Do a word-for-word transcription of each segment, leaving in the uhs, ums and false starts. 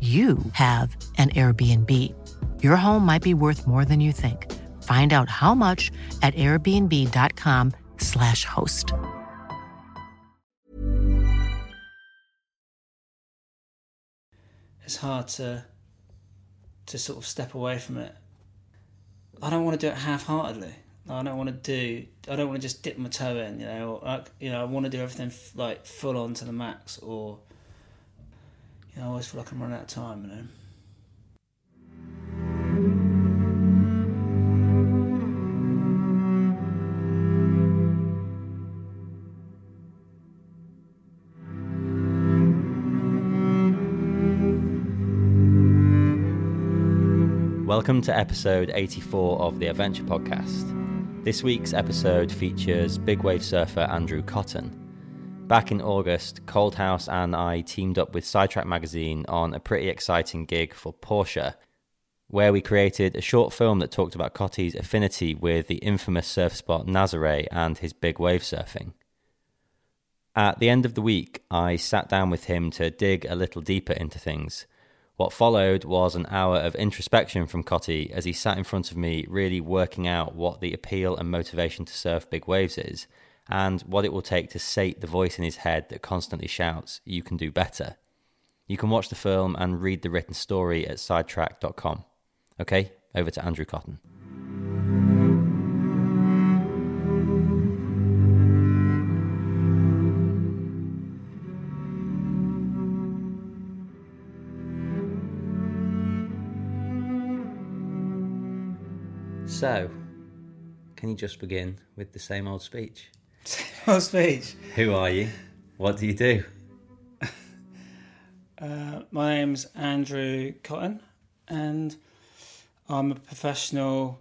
you have an Airbnb. Your home might be worth more than you think. Find out how much at airbnb.com slash host. It's hard to to sort of step away from it. I don't want to do it half-heartedly. I don't want to do. I don't want to just dip my toe in, you know. Or I, you know, I want to do everything f- like full on to the max, or. You know, I always feel like I'm running out of time, you know. Welcome to episode eighty-four of The Adventure Podcast. This week's episode features big wave surfer Andrew Cotton. Back in August, Coldhouse and I teamed up with Sidetracked Magazine on a pretty exciting gig for Porsche, where we created a short film that talked about Cotty's affinity with the infamous surf spot Nazaré and his big wave surfing. At the end of the week, I sat down with him to dig a little deeper into things. What followed was an hour of introspection from Cotty as he sat in front of me, really working out what the appeal and motivation to surf big waves is, and what it will take to sate the voice in his head that constantly shouts, "You can do better." You can watch the film and read the written story at sidetracked dot com. Okay, over to Andrew Cotton. So, can you just begin with the same old speech? Same old speech. Who are you? What do you do? Uh, my name's Andrew Cotton, and I'm a professional,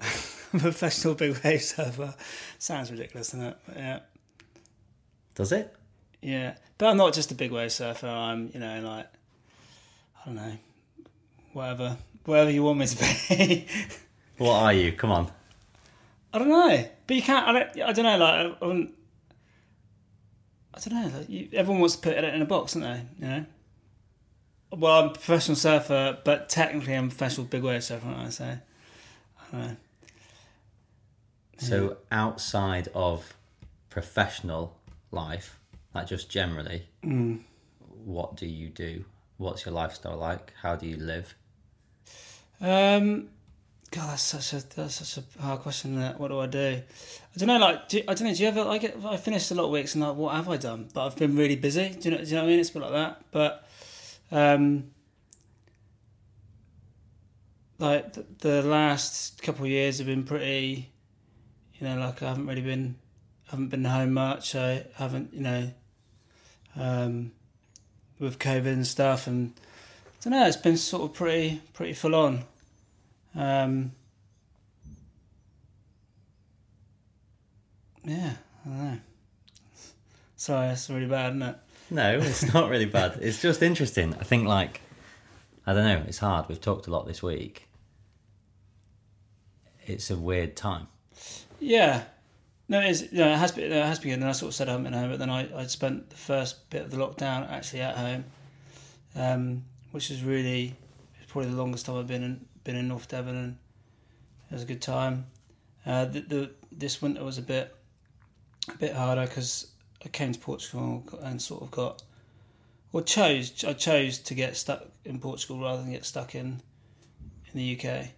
I'm a professional big wave surfer. Sounds ridiculous, doesn't it? But yeah. Does it? Yeah, but I'm not just a big wave surfer. I'm, you know, like I don't know, whatever, whatever you want me to be. What are you? Come on. I don't know, but you can't. I don't. I don't know. Like, I, I don't know. Like, you, everyone wants to put it in a box, don't they? You know. Well, I'm a professional surfer, but technically, I'm a professional big wave surfer, aren't I? So, I don't know. Yeah. So, outside of professional life, like just generally, mm. What do you do? What's your lifestyle like? How do you live? Um. God, that's such a that's such a hard question. That what do I do? I don't know. Like, do, I don't know. Do you ever like? I finished a lot of weeks and like, what have I done? But I've been really busy. Do you know? Do you know what I mean? It's been like that. But, um, like the, the last couple of years have been pretty. You know, like I haven't really been, haven't been home much. I haven't, you know, um, with COVID and stuff, and I don't know. It's been sort of pretty, pretty full on. Um, yeah, I don't know. Sorry, that's really bad, isn't it? No, it's not really bad. It's just interesting. I think, like, I don't know, it's hard. We've talked a lot this week. It's a weird time. Yeah. No, it is. You know, it has been, it has been good. And I sort of said I haven't been home, but then I, I spent the first bit of the lockdown actually at home, um, which is really, it's probably the longest time I've been in. Been in North Devon and it was a good time. Uh, the, the this winter was a bit a bit harder because I came to Portugal and sort of got or chose I chose to get stuck in Portugal rather than get stuck in in the U K,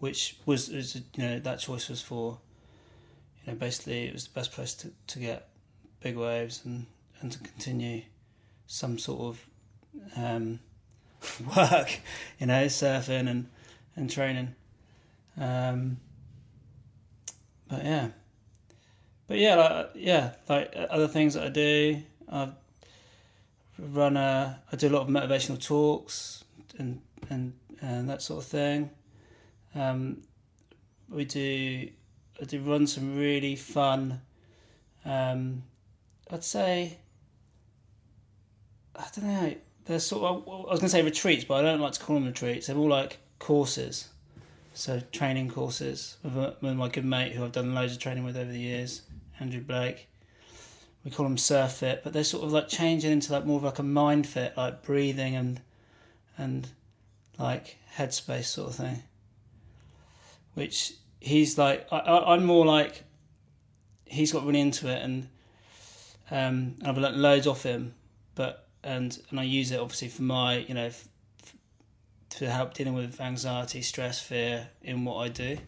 which was, was you know that choice was for you know basically it was the best place to, to get big waves and, and to continue some sort of um, work, you know, surfing and, and training. Um, but yeah. But yeah, like, yeah, like other things that I do, I run a, I do a lot of motivational talks and, and, and that sort of thing. Um, we do I do run some really fun. Um, I'd say I don't know. They're sort of, I was gonna say retreats, but I don't like to call them retreats. They're more like courses. So training courses with, a, with my good mate who I've done loads of training with over the years, Andrew Blake. We call them surf fit, but they're sort of like changing into like more of like a mind fit, like breathing and and like headspace sort of thing. Which he's like, I, I, I'm more like, he's got really into it, and um, and I've learnt loads off him, but and and I use it obviously for my, you know, f- to help dealing with anxiety, stress, fear in what I do,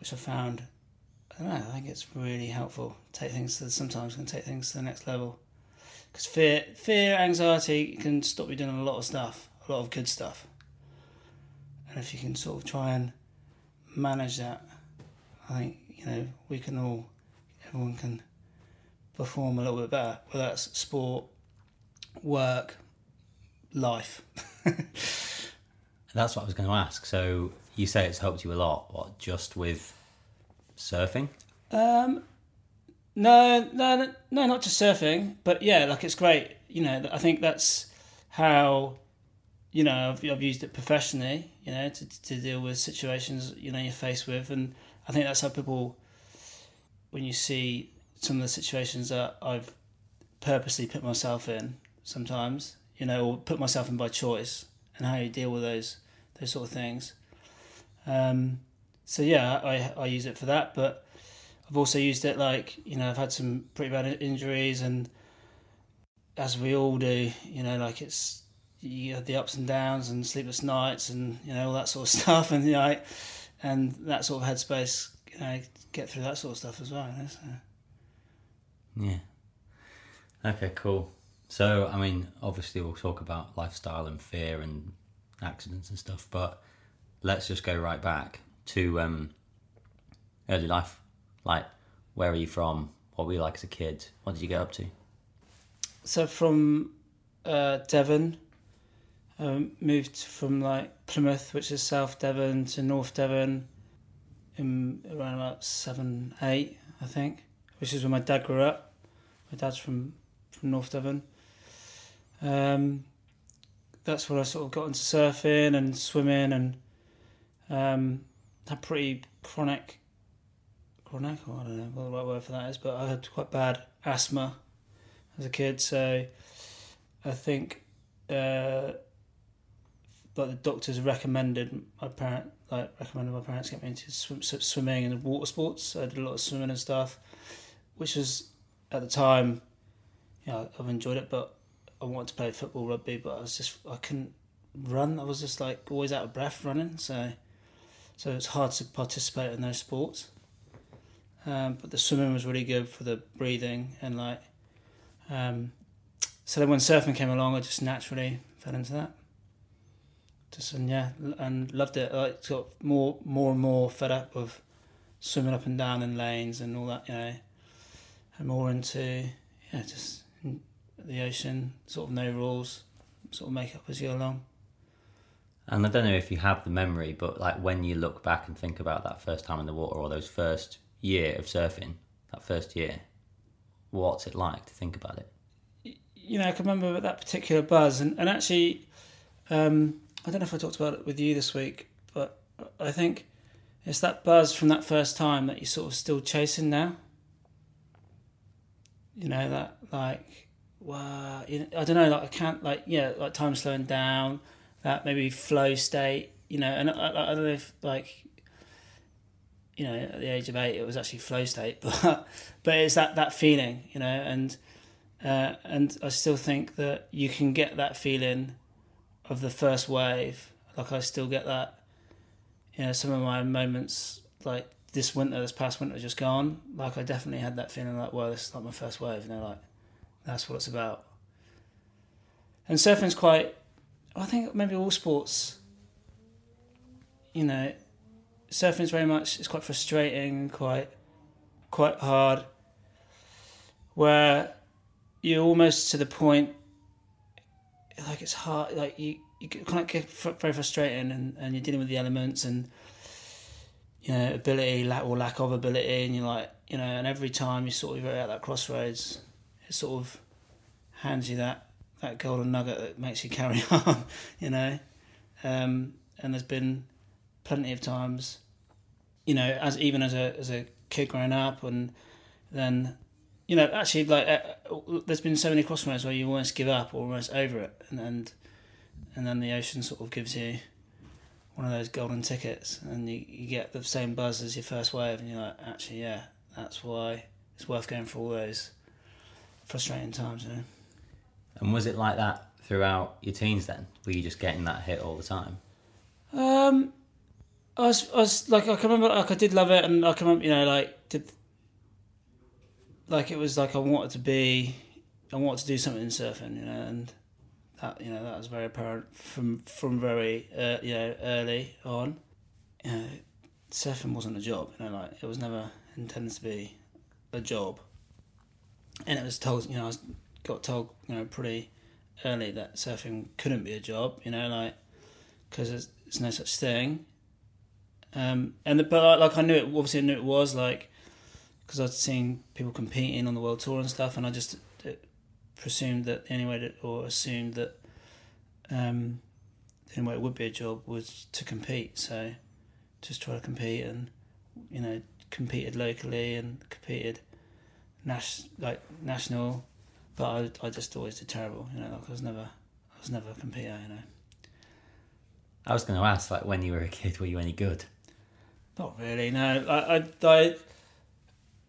which I found, I don't know, I think it's really helpful. Take things to, sometimes can take things to the next level, because fear, fear, anxiety can stop you doing a lot of stuff, a lot of good stuff. And if you can sort of try and manage that, I think, you know, we can all, everyone can perform a little bit better, whether that's sport, work, life. That's what I was going to ask. So you say it's helped you a lot. What, just with surfing? Um, no, no, no, not just surfing. But yeah, like it's great. You know, I think that's how, you know, I've, I've used it professionally, you know, to, to deal with situations, you know, you're faced with. And I think that's how people, when you see some of the situations that I've purposely put myself in sometimes, you know, or put myself in by choice, and how you deal with those those sort of things. Um, so yeah, I I use it for that, but I've also used it like, you know, I've had some pretty bad injuries, and as we all do, you know, like it's, you have the ups and downs and sleepless nights and, you know, all that sort of stuff, and you know, like, and that sort of headspace, you know, get through that sort of stuff as well, you know, so. Yeah. Okay, cool. So, I mean, obviously we'll talk about lifestyle and fear and accidents and stuff, but let's just go right back to um, early life. Like, where are you from? What were you like as a kid? What did you get up to? So from uh, Devon, um, moved from like Plymouth, which is South Devon, to North Devon in around about seven, eight, I think, which is where my dad grew up. My dad's from... from North Devon. Um, that's where I sort of got into surfing and swimming, and um, had pretty chronic, chronic, oh, I don't know what the right word for that is, but I had quite bad asthma as a kid. So I think uh, like the doctors recommended my parent, like recommended my parents get me into swim, swimming and water sports. So I did a lot of swimming and stuff, which was at the time. Yeah, I've enjoyed it, but I wanted to play football, rugby, but I was just, I couldn't run. I was just like always out of breath running, so so it's hard to participate in those sports. Um, but the swimming was really good for the breathing, and like, um, so then when surfing came along, I just naturally fell into that. Just and yeah, and loved it. I got more, more and more fed up with swimming up and down in lanes and all that, you know, and more into yeah, just. the ocean, sort of no rules, sort of make up as you go along. And I don't know if you have the memory, but like when you look back and think about that first time in the water, or those first year of surfing, that first year, what's it like to think about it? You know, I can remember that particular buzz, and, and actually, um, I don't know if I talked about it with you this week, but I think it's that buzz from that first time that you're sort of still chasing now. You know, that like... Wow, I don't know, like I can't, like, yeah, like time slowing down, that maybe flow state, you know, and I, I don't know if, like, you know, at the age of eight, it was actually flow state, but but it's that, that feeling, you know, and uh, and I still think that you can get that feeling of the first wave, like I still get that, you know, some of my moments, like this winter, this past winter just gone, like I definitely had that feeling like, well, this is like my first wave, you know, like, that's what it's about. And surfing's quite, I think maybe all sports, you know, surfing's very much, it's quite frustrating, quite quite hard, where you're almost to the point, like it's hard, like you it can get very frustrating, and, and you're dealing with the elements and, you know, ability lack or lack of ability, and you're like, you know, and every time you sort of you're at that crossroads, it sort of hands you that, that golden nugget that makes you carry on, you know. Um, and there's been plenty of times, you know, as even as a as a kid growing up, and then, you know, actually, like, uh, there's been so many crossroads where you almost give up or almost over it, and and and then the ocean sort of gives you one of those golden tickets, and you, you get the same buzz as your first wave, and you're like, actually, yeah, that's why it's worth going for all those frustrating times, you know. And was it like that throughout your teens then? Were you just getting that hit all the time? Um, I was, I was like, I can remember, like, I did love it, and I can remember, you know, like, did, like, it was like I wanted to be, I wanted to do something in surfing, you know, and that, you know, that was very apparent from from very, uh, you know, early on. You know, surfing wasn't a job, you know, like, it was never intended to be a job, and it was told, you know, I was. Got told, you know, pretty early that surfing couldn't be a job, you know, like, because there's, there's no such thing. Um, and the, but like I knew it, obviously I knew it was, like, because I'd seen people competing on the world tour and stuff, and I just it, presumed that the only way to, or assumed that um, the only way it would be a job was to compete. So just try to compete, and, you know, competed locally and competed nas- like national. But I, I just always did terrible, you know. Like I was never, I was never a competitor, you know. I was going to ask, like, when you were a kid, were you any good? Not really, no. I, I, I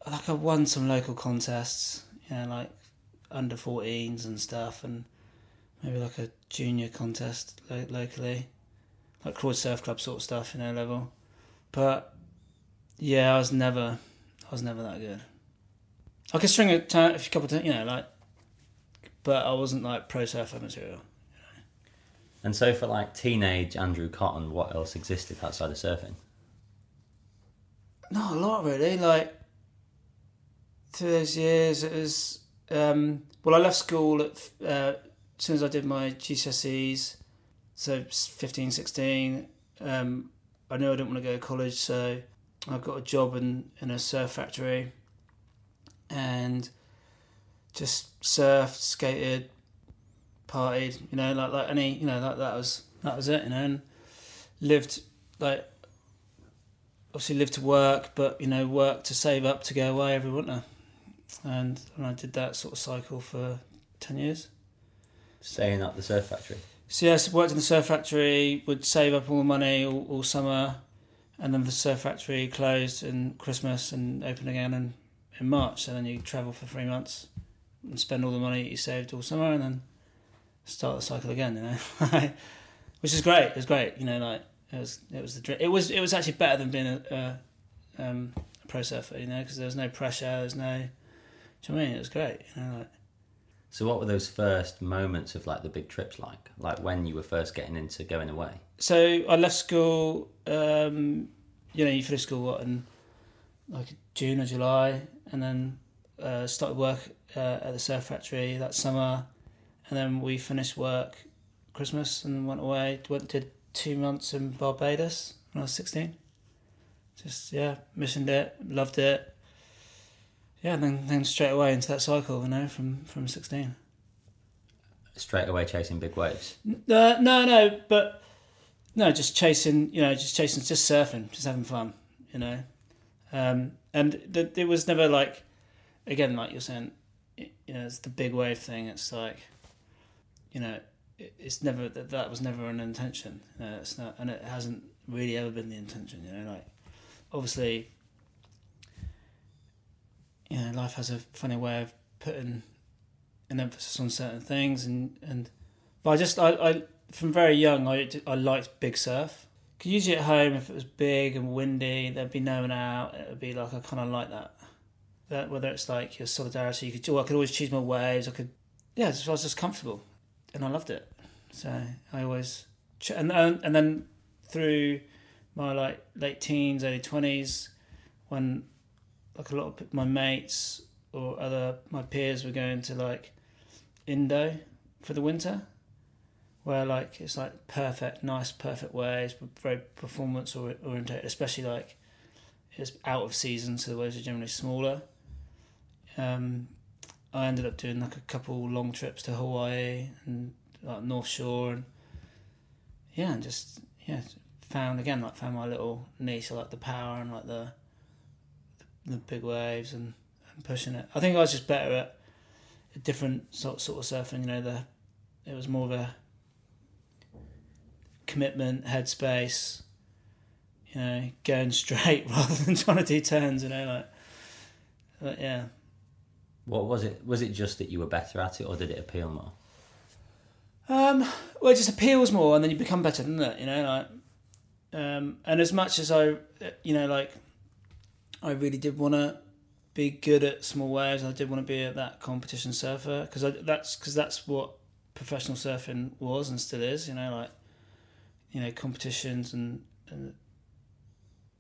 like, I won some local contests, you know, like under fourteens and stuff, and maybe like a junior contest lo- locally, like Croydon Surf Club sort of stuff, you know, level. But yeah, I was never, I was never that good. I could string a, t- a couple of, t- you know, like. But I wasn't, like, pro surfer material, you know. And so for, like, teenage Andrew Cotton, what else existed outside of surfing? Not a lot, really. Like, through those years, it was... Um, well, I left school at, uh, as soon as I did my G C S Es, so fifteen, sixteen. Um, I knew I didn't want to go to college, so I got a job in, in a surf factory. And... just surfed, skated, partied, you know, like like any, you know, like that was that was it, you know. And lived, like, obviously lived to work, but, you know, worked to save up to go away every winter, and and I did that sort of cycle for ten years. Staying at the surf factory. So yes, yeah, so worked in the surf factory. Would save up all the money all, all summer, and then the surf factory closed in Christmas and opened again in, in March. So then you travel for three months. And spend all the money you saved all summer, and then start the cycle again, you know. Which is great. It was great, you know. Like it was, it was the dream. It was, it was actually better than being a, a, um, a pro surfer, you know, because there was no pressure. There was no. Do you know what I mean? It was great, you know. Like. So, what were those first moments of, like, the big trips like? Like when you were first getting into going away? So I left school. Um, you know, you finish school what in like June or July, and then uh, started work. Uh, at the surf factory that summer, and then we finished work Christmas and went away. Went did two months in Barbados when I was sixteen. Just yeah, missioned it, loved it. Yeah, and then then straight away into that cycle, you know, from from sixteen. Straight away chasing big waves. Uh, no, no, but no, just chasing, you know, just chasing, just surfing, just having fun, you know. Um, and the, it was never like, again, like you're saying. You know, it's the big wave thing. It's like, you know, it's never that that was never an intention. You know, it's not, and it hasn't really ever been the intention. You know, like obviously, you know, life has a funny way of putting an emphasis on certain things, and, and but I just I, I from very young I I liked big surf. Cause usually at home, if it was big and windy, there'd be no one out. It would be like I kind of like that. That whether it's like your solidarity, you could do. I could always choose my waves. I could, yeah. I was just comfortable, and I loved it. So I always, ch- and then, and then through my like late teens, early twenties, when like a lot of my mates or other my peers were going to like Indo for the winter, where like it's like perfect, nice, perfect waves, very performance orientated, especially like it's out of season, so the waves are generally smaller. Um, I ended up doing like a couple long trips to Hawaii and like North Shore, and yeah, and just yeah, found again like found my little niche. So, like the power and like the the, the big waves and, and pushing it. I think I was just better at a different sort sort of surfing. You know, the it was more of a commitment, headspace, you know, going straight rather than trying to do turns, you know, like, but yeah. What was it? Was it just that you were better at it, or did it appeal more? Um, well, it just appeals more, and then you become better than that, you know, like, um, and as much as I, you know, like, I really did want to be good at small waves, I did want to be at that competition surfer, because that's, cause that's what professional surfing was and still is, you know, like, you know, competitions and, and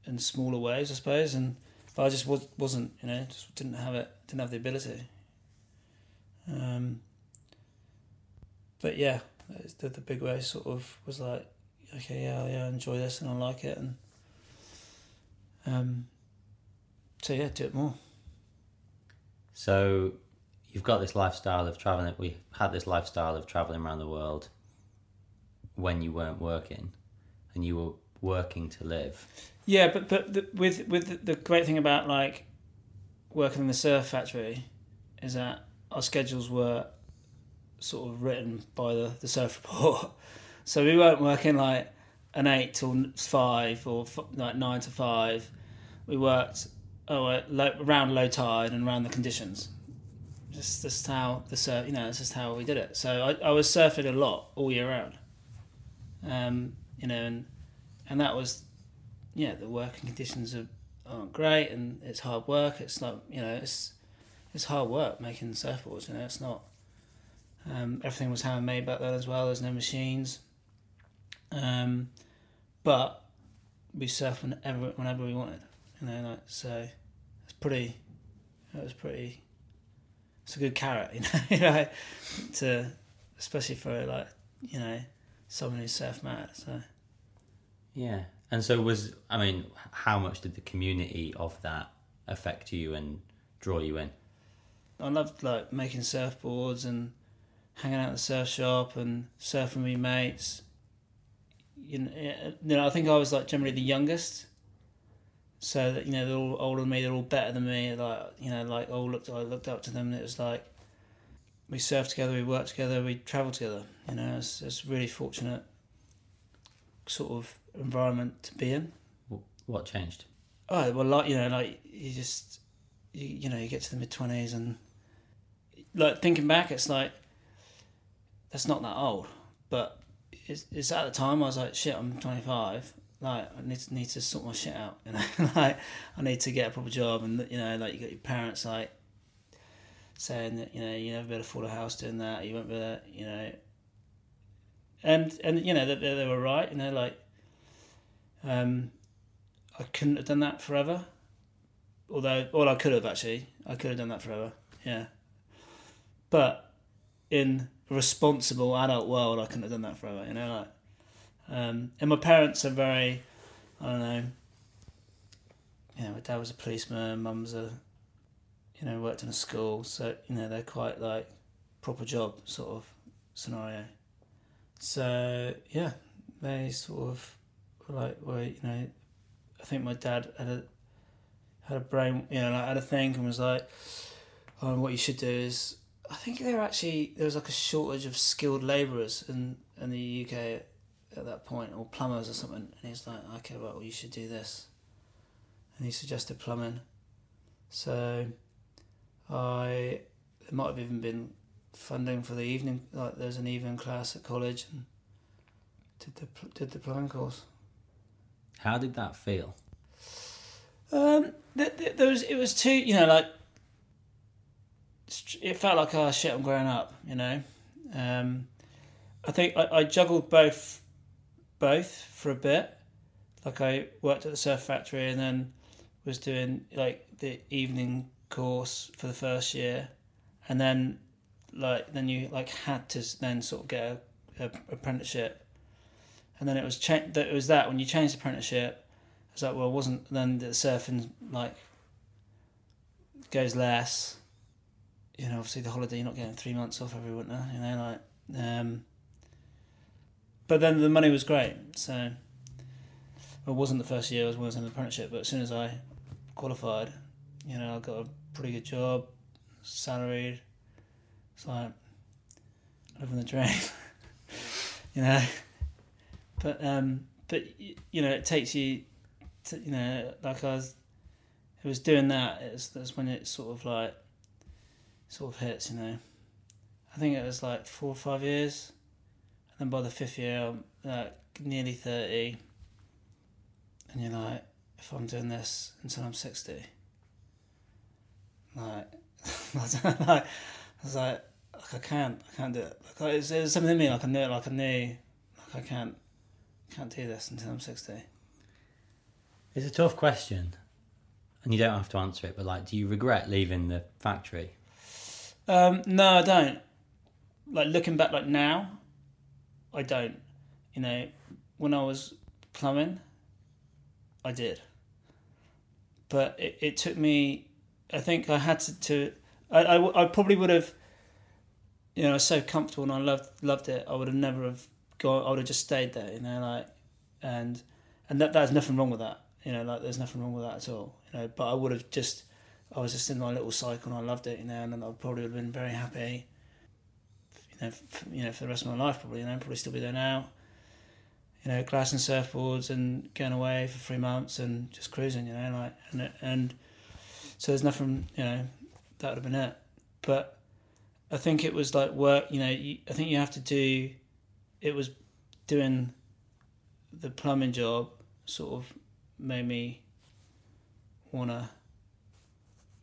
and smaller waves, I suppose, and but I just was, wasn't, you know, just didn't have it, didn't have the ability. Um, but yeah, the, the big wave sort of was like, okay, yeah, yeah, I enjoy this and I like it, and um, so yeah, do it more. So you've got this lifestyle of travelling, we had this lifestyle of travelling around the world when you weren't working, and you were working to live. Yeah, but but the, with with the, the great thing about like working in the surf factory is that our schedules were sort of written by the, the surf report, so we weren't working like an eight till five or f- like nine to five. We worked oh at low, around low tide and around the conditions. Just that's how the surf, you know, that's just how we did it. So I, I was surfing a lot all year round. Um, you know, and and that was, yeah. The working conditions are, aren't great, and it's hard work. It's not, you know, it's it's hard work making surfboards. You know, it's not. Um, everything was hand made back then as well. There's no machines. Um, but we surfed whenever whenever we wanted. You know, like so. It's pretty. It was pretty. It's a good carrot, you know, like, to especially for like you know. Someone who's surf mad, so yeah. And so was I mean, how much did the community of that affect you and draw you in? I loved like making surfboards and hanging out at the surf shop and surfing with mates. You know, you know, I think I was like generally the youngest, so that you know they're all older than me, they're all better than me. Like you know, like all looked I looked up to them. And it was like. We surfed together, we worked together, we travelled together. You know, it's it's really fortunate sort of environment to be in. What changed? Oh well, like you know, like you just you, you know you get to the mid twenties and like thinking back, it's like that's not that old, but it's it's at the time I was like shit, I'm twenty-five. Like I need to, need to sort my shit out. You know, like I need to get a proper job, and you know, like you got your parents like. Saying that you know you never be able to afford a house doing that, you won't be able to, you know, and and you know that they, they were right, you know, like um, I couldn't have done that forever, although well I could have actually I could have done that forever, yeah, but in a responsible adult world I couldn't have done that forever, you know, like um, and my parents are very I don't know, you know my dad was a policeman, mum's a you know, worked in a school, so, you know, they're quite, like, proper job sort of scenario. So, yeah, they sort of were like, well, you know, I think my dad had a had a brain, you know, like, had a think and was like, oh, what you should do is, I think there actually, there was, like, a shortage of skilled labourers in, in the U K at, at that point, or plumbers or something, and he's like, okay, well, well, you should do this. And he suggested plumbing. So... I there might have even been funding for the evening, like there's an evening class at college, and did the did the plumbing course. How did that feel? Um, there, there, there was it was too you know like it felt like oh shit I'm growing up you know, um, I think I, I juggled both both for a bit, like I worked at the surf factory and then was doing like the evening. Course for the first year, and then like then you like had to then sort of get a apprenticeship, and then it was cha- that it was that when you changed apprenticeship, I was like, well, it wasn't then the surfing like goes less. You know, obviously the holiday, you're not getting three months off every winter. You know, like, um, but then the money was great. So it wasn't the first year I was working in the apprenticeship, but as soon as I qualified, you know, I got a pretty good job, salaried. It's like living the dream, you know. But um, but you know, it takes you, to, you know, like I was, it was doing that. It's that's when it sort of like, sort of hits, you know. I think it was like four or five years, and then by the fifth year, I'm like nearly thirty. And you're like, if I'm doing this until I'm sixty, like, like I was like, like I can't, I can't do it. Like, it was something in me, like I knew, like I knew, like I can't, can't do this until I'm sixty. It's a tough question, and you don't have to answer it. But like, do you regret leaving the factory? Um, no, I don't. Like looking back, like now, I don't. You know, when I was plumbing, I did. But it, it took me, I think I had to, to I, I, I probably would have, you know, I was so comfortable and I loved loved it, I would have never have gone, I would have just stayed there, you know, like, and and that there's nothing wrong with that, you know, like there's nothing wrong with that at all, you know, but I would have just, I was just in my little cycle and I loved it, you know, and I probably would have been very happy, you know, for, you know, for the rest of my life probably, you know, I'd probably still be there now. You know, glassing surfboards and going away for three months and just cruising, you know, like, and and so there's nothing, you know, that would have been it. But I think it was like work, you know, you, I think you have to do, it was doing the plumbing job sort of made me want to,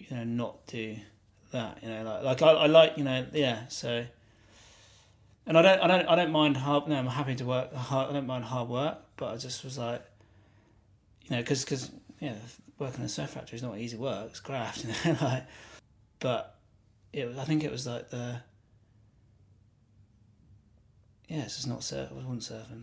you know, not do that, you know, like, like I, I like, you know, yeah, so... And I don't, I don't, I don't mind hard. No, I'm happy to work. Hard, I don't mind hard work, but I just was like, you know, because, cause, yeah, working in a surf factory is not easy work. It's graft, you know. Like, but it, was, I think it was like the, yeah, it's just not surf. I wasn't surfing.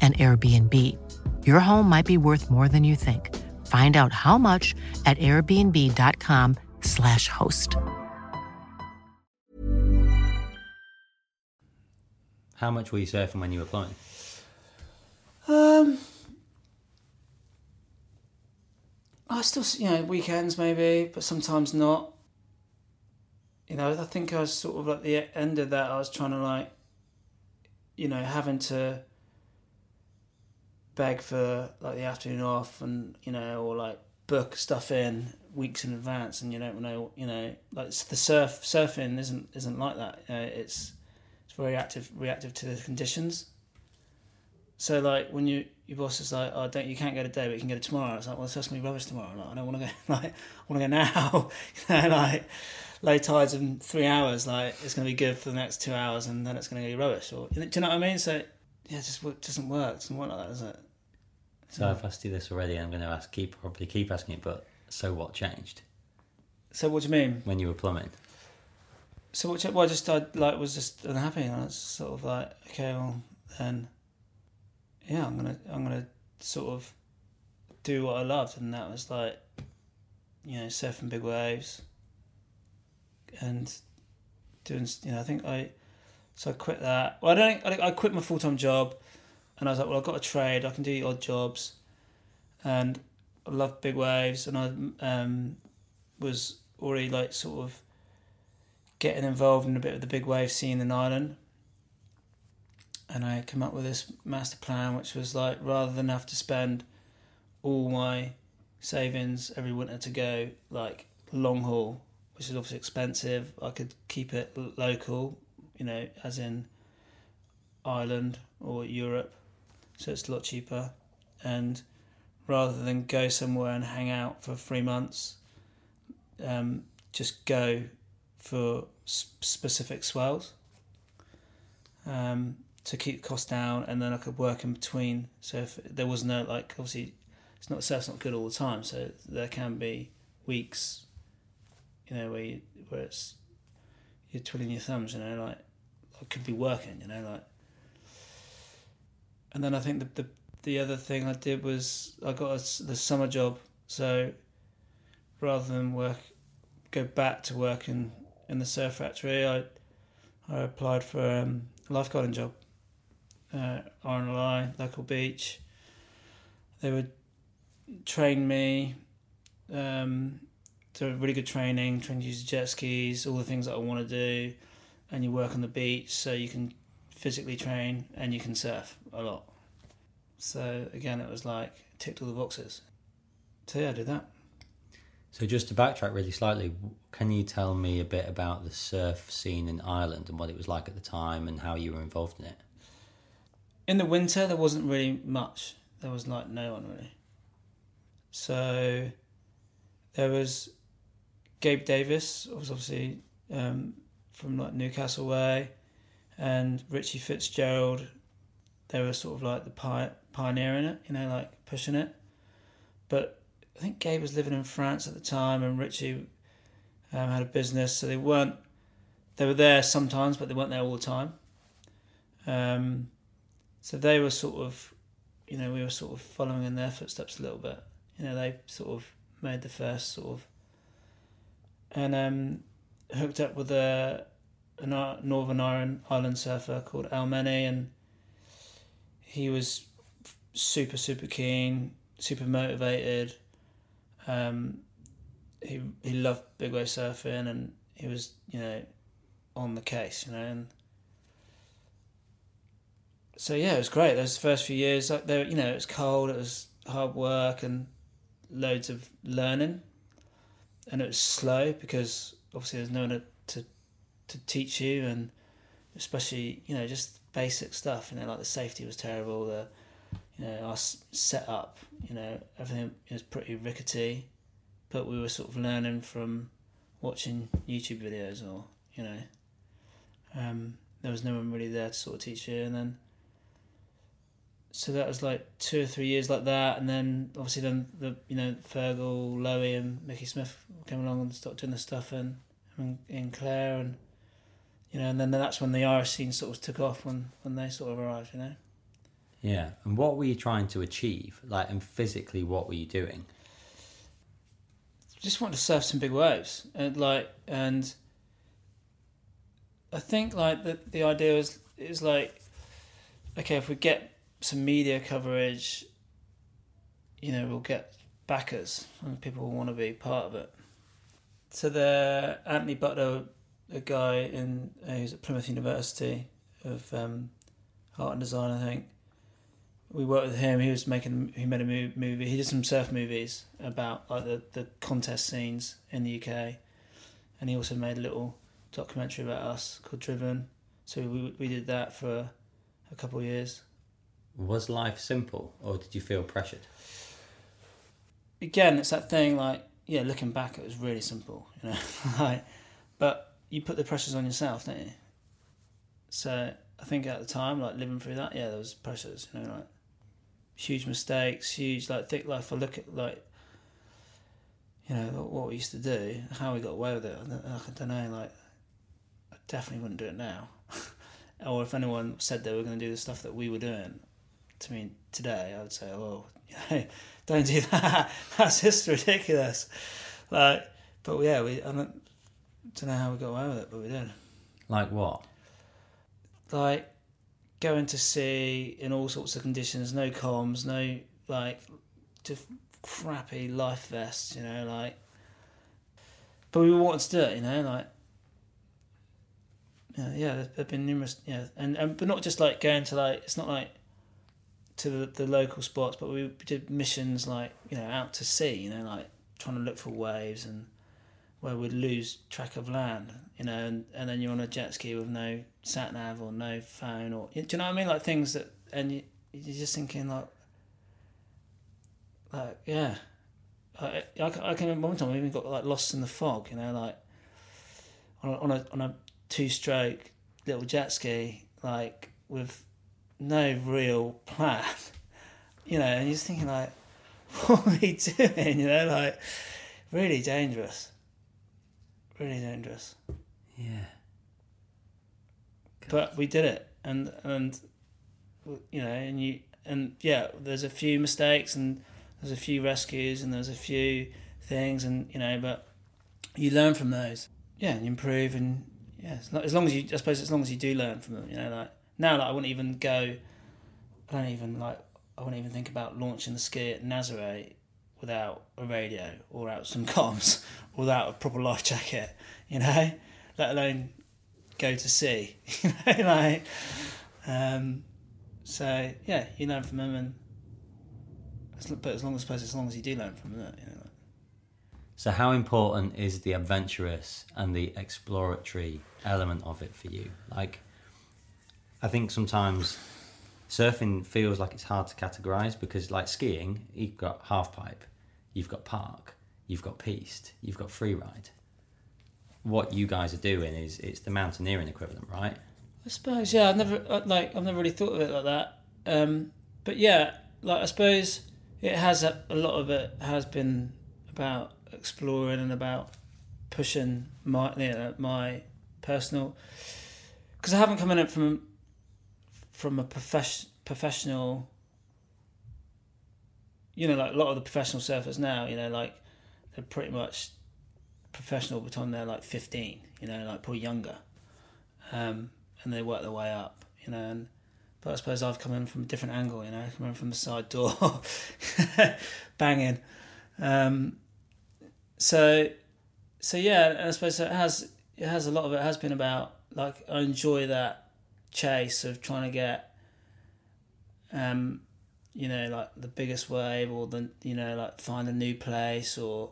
an Airbnb. Your home might be worth more than you think. Find out how much at airbnb.com slash host. How much were you surfing when you were playing? Um, I still, you know, weekends maybe, but sometimes not. You know, I think I was sort of at the end of that, I was trying to like, you know, having to beg for like the afternoon off, and you know, or like book stuff in weeks in advance, and you don't know, you know, like the surf surfing isn't isn't like that. You know, it's it's very active, reactive to the conditions. So like when you your boss is like, oh, don't you can't go today, but you can go to tomorrow. It's like, well, it's just gonna be rubbish tomorrow. Like, I don't want to go. Like, I want to go now. You know, like. Low tides in three hours, like it's going to be good for the next two hours, and then it's going to be rubbish. Or do you know what I mean? So yeah, it just it doesn't work. It doesn't work like that, does it? So yeah. I've asked you this already. I'm going to ask, keep probably keep asking it. But so what changed? So what do you mean? When you were plumbing. So what? Well, I just I like was just unhappy, and I was sort of like, okay, well then, yeah, I'm gonna I'm gonna sort of do what I loved, and that was like, you know, surfing big waves. And doing, you know, I think I, so I quit that. Well, I don't, I, I quit my full time job, and I was like, well, I've got a trade, I can do odd jobs, and I love big waves, and I um, was already like sort of getting involved in a bit of the big wave scene in Ireland, and I came up with this master plan, which was like rather than have to spend all my savings every winter to go like long haul. which is obviously expensive. I could keep it local, you know, as in Ireland or Europe, so it's a lot cheaper. And rather than go somewhere and hang out for three months, um, just go for sp- specific swells um, to keep the cost down, and then I could work in between. So if there was no, like, obviously, it's not surf's not good all the time, so there can be weeks, you know, where you, where it's you're twiddling your thumbs, you know, like I could be working, you know, like. And then I think the the, the other thing I did was I got a, the summer job, so rather than work, go back to work in, in the surf factory, I I applied for um, a lifeguarding job, uh, R N L I, local beach. They would train me, um, to really good training, train to use jet skis, all the things that I want to do, and you work on the beach so you can physically train and you can surf a lot. So again, it was like, ticked all the boxes. So yeah, I did that. So just to backtrack really slightly, can you tell me a bit about the surf scene in Ireland and what it was like at the time and how you were involved in it? In the winter, there wasn't really much. There was like no one really. So there was Gabe Davies, who was obviously um, from like Newcastle Way, and Richie Fitzgerald. They were sort of like the pi- pioneering it, you know, like pushing it. But I think Gabe was living in France at the time, and Richie um, had a business, so they weren't, they were there sometimes, but they weren't there all the time. Um, so they were sort of, you know, we were sort of following in their footsteps a little bit. You know, they sort of made the first sort of, and um, hooked up with a, a Northern Ireland surfer called Al Mennie, and he was super, super keen, super motivated. Um, he he loved big wave surfing, and he was, you know, on the case, you know. And so yeah, it was great. Those first few years, like, they, you know, it was cold, it was hard work, and loads of learning, and it was slow because obviously there's no one to to teach you, and especially, you know, just basic stuff, you know, like the safety was terrible, the, you know, our set up, you know, everything was pretty rickety, but we were sort of learning from watching YouTube videos, or, you know, um, there was no one really there to sort of teach you. And then, so that was like two or three years like that, and then obviously then the, you know, Fergal Lowy and Mickey Smith came along and started doing this stuff in, in, in Clare, and, you know, and then that's when the Irish scene sort of took off when, when they sort of arrived, you know. Yeah, and what were you trying to achieve? Like, and physically, what were you doing? Just wanted to surf some big waves, and like, and I think like the the idea was is like, okay, if we get some media coverage, you know, we'll get backers and people will want to be part of it. So the Anthony Butter, a guy in uh, who's at Plymouth University of um, art and design, I think. We worked with him. He was making he made a movie. He did some surf movies about like the, the contest scenes in the U K, and he also made a little documentary about us called Driven. So we we did that for a couple of years. Was life simple, or did you feel pressured? Again, it's that thing, like, yeah, looking back, it was really simple, you know. Like, but you put the pressures on yourself, don't you? So I think at the time, like, living through that, yeah, there was pressures, you know, like huge mistakes, huge, like, thick life. I look at, like, you know, what we used to do, how we got away with it, I don't know, like, I definitely wouldn't do it now. Or if anyone said they were going to do the stuff that we were doing, to me today, I would say, oh, you know, don't do that. That's just ridiculous. Like, but yeah, we I don't, don't know how we got away with it, but we did. Like what? Like going to sea in all sorts of conditions, no comms, no, like, just crappy life vests, you know, like. But we wanted to do it, you know, like. Yeah, yeah, there've been numerous, yeah, and, and but not just like going to, like, it's not like to the, the local spots, but we did missions, like, you know, out to sea, you know, like trying to look for waves and where we'd lose track of land, you know, and, and then you're on a jet ski with no sat nav or no phone or, do you know what I mean? Like things that, and you, you're just thinking like, like yeah, I, I, I can remember one time we even got like lost in the fog, you know, like on a, on a on a two-stroke little jet ski, like with no real plan, you know, and you're just thinking like, what are we doing? You know, like really dangerous. Really dangerous. Yeah. God. But we did it, and and you know, and you and yeah, there's a few mistakes, and there's a few rescues, and there's a few things, and you know, but you learn from those. Yeah, and you improve, and yeah, it's not, as long as you, I suppose, as long as you do learn from them, you know, like now, like I wouldn't even go, I don't even like, I wouldn't even think about launching the ski at Nazaré without a radio or without some comms, without a proper life jacket, you know, let alone go to sea, you know, like, um, so, yeah, you learn from them, and, but as long as, as long as you do learn from them, you know. Like. So how important is the adventurous and the exploratory element of it for you? Like, I think sometimes surfing feels like it's hard to categorise because, like skiing, you've got half pipe, you've got park, you've got piste, you've got free ride. What you guys are doing is it's the mountaineering equivalent, right? I suppose, yeah. I've never like I've never really thought of it like that. Um, but yeah, like I suppose it has a, a lot of it has been about exploring and about pushing my you know, my personal, because I haven't come in it from. From a profes- professional, you know, like a lot of the professional surfers now, you know, like they're pretty much professional by the time they're like fifteen, you know, like probably younger, um, and they work their way up, you know. And but I suppose I've come in from a different angle, you know, come in from the side door, banging. Um, so, so yeah, and I suppose it has it has a lot of it has been about like I enjoy that. Chase of trying to get, um, you know, like the biggest wave, or the you know, like find a new place, or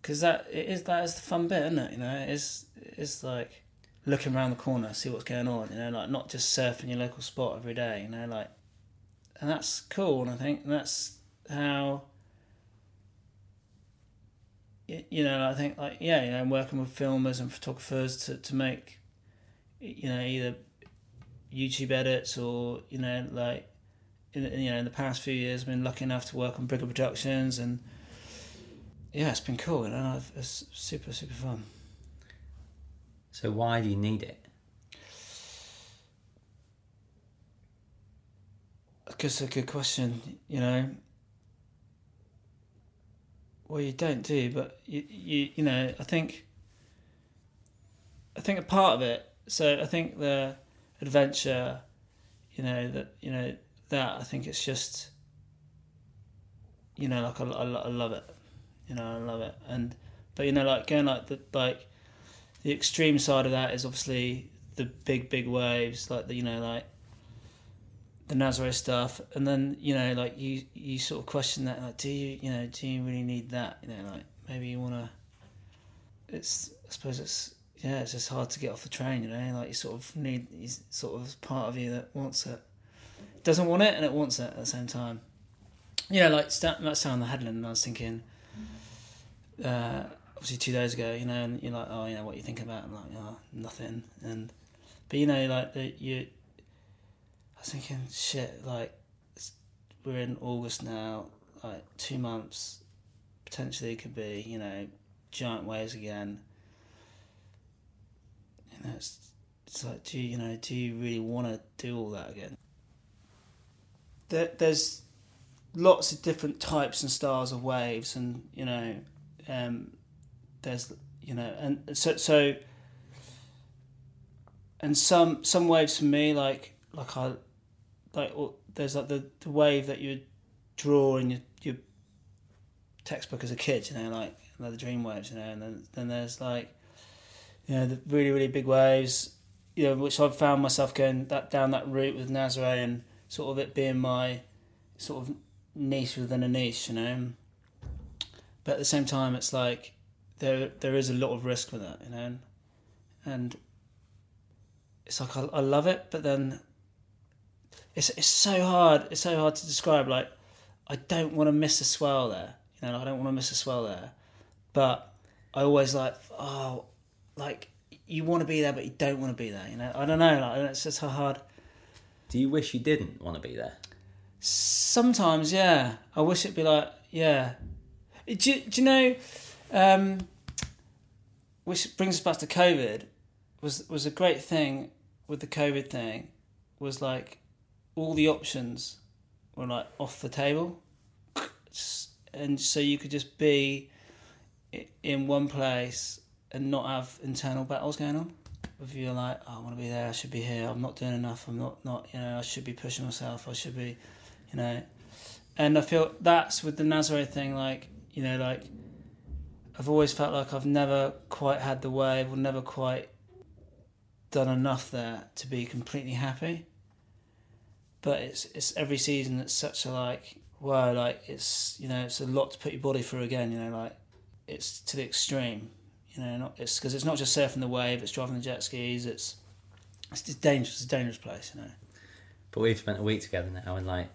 because that it is that is the fun bit, isn't it? You know, it's it's like looking around the corner, see what's going on. You know, like not just surfing your local spot every day. You know, like, and that's cool. And I think and that's how. You know, I think like yeah, you know, working with filmers and photographers to to make, you know, either YouTube edits or, you know, like, in, you know, in the past few years I've been lucky enough to work on Brigger Productions, and yeah, it's been cool, you know, it's super, super fun. So why do you need it? I guess a good question, you know. Well, you don't do, but you, you, you know, I think, I think a part of it, so I think the adventure, you know, that, you know, that I think it's just, you know, like I, I, I love it, you know, I love it. And, but, you know, like going like the, like the extreme side of that is obviously the big, big waves, like the, you know, like the Nazaré stuff. And then, you know, like you, you sort of question that, like, do you, you know, do you really need that? You know, like maybe you want to, it's, I suppose it's, yeah, it's just hard to get off the train, you know, like you sort of need, you sort of part of you that wants it, doesn't want it, and it wants it at the same time. You know, like, st- that sound the Headland, and I was thinking, uh, obviously two days ago, you know, and you're like, oh, you know, what are you thinking about? I'm like, oh, nothing. And, but you know, like, the, you, I was thinking, shit, like, it's, we're in August now, like, two months, potentially could be, you know, giant waves again. You know, it's, it's like, do you, you know, do you really want to do all that again? There, there's lots of different types and styles of waves, and you know, um, there's, you know, and so, so, and some some waves for me, like like I, like there's like the, the wave that you draw in your, your textbook as a kid, you know, like, like the dream waves, you know, and then then there's like, you know, the really, really big waves, you know, which I've found myself going that down that route with Nazaré, and sort of it being my sort of niche within a niche, you know. But at the same time, it's like there there is a lot of risk with that, you know, and, and it's like I, I love it, but then it's it's so hard. It's so hard to describe. Like, I don't want to miss a swell there, you know. Like, I don't want to miss a swell there, but I always like oh, like you want to be there, but you don't want to be there, you know. I don't know. Like, it's just how hard. Do you wish you didn't want to be there? Sometimes, yeah. I wish it'd be like, yeah. Do, do you know, um, which brings us back to COVID, was was a great thing with the COVID thing, was like all the options were like off the table. And so you could just be in one place and not have internal battles going on. If you're like, oh, I want to be there, I should be here, I'm not doing enough, I'm not, not, you know, I should be pushing myself, I should be, you know. And I feel that's with the Nazaré thing, like, you know, like, I've always felt like I've never quite had the wave, or never quite done enough there to be completely happy. But it's it's every season, it's such a, like, wow, like, it's, you know, it's a lot to put your body through again, you know, like, it's to the extreme. You know, not, it's because it's not just surfing the wave; it's driving the jet skis. It's it's just dangerous. It's a dangerous place, you know. But we've spent a week together now, and like,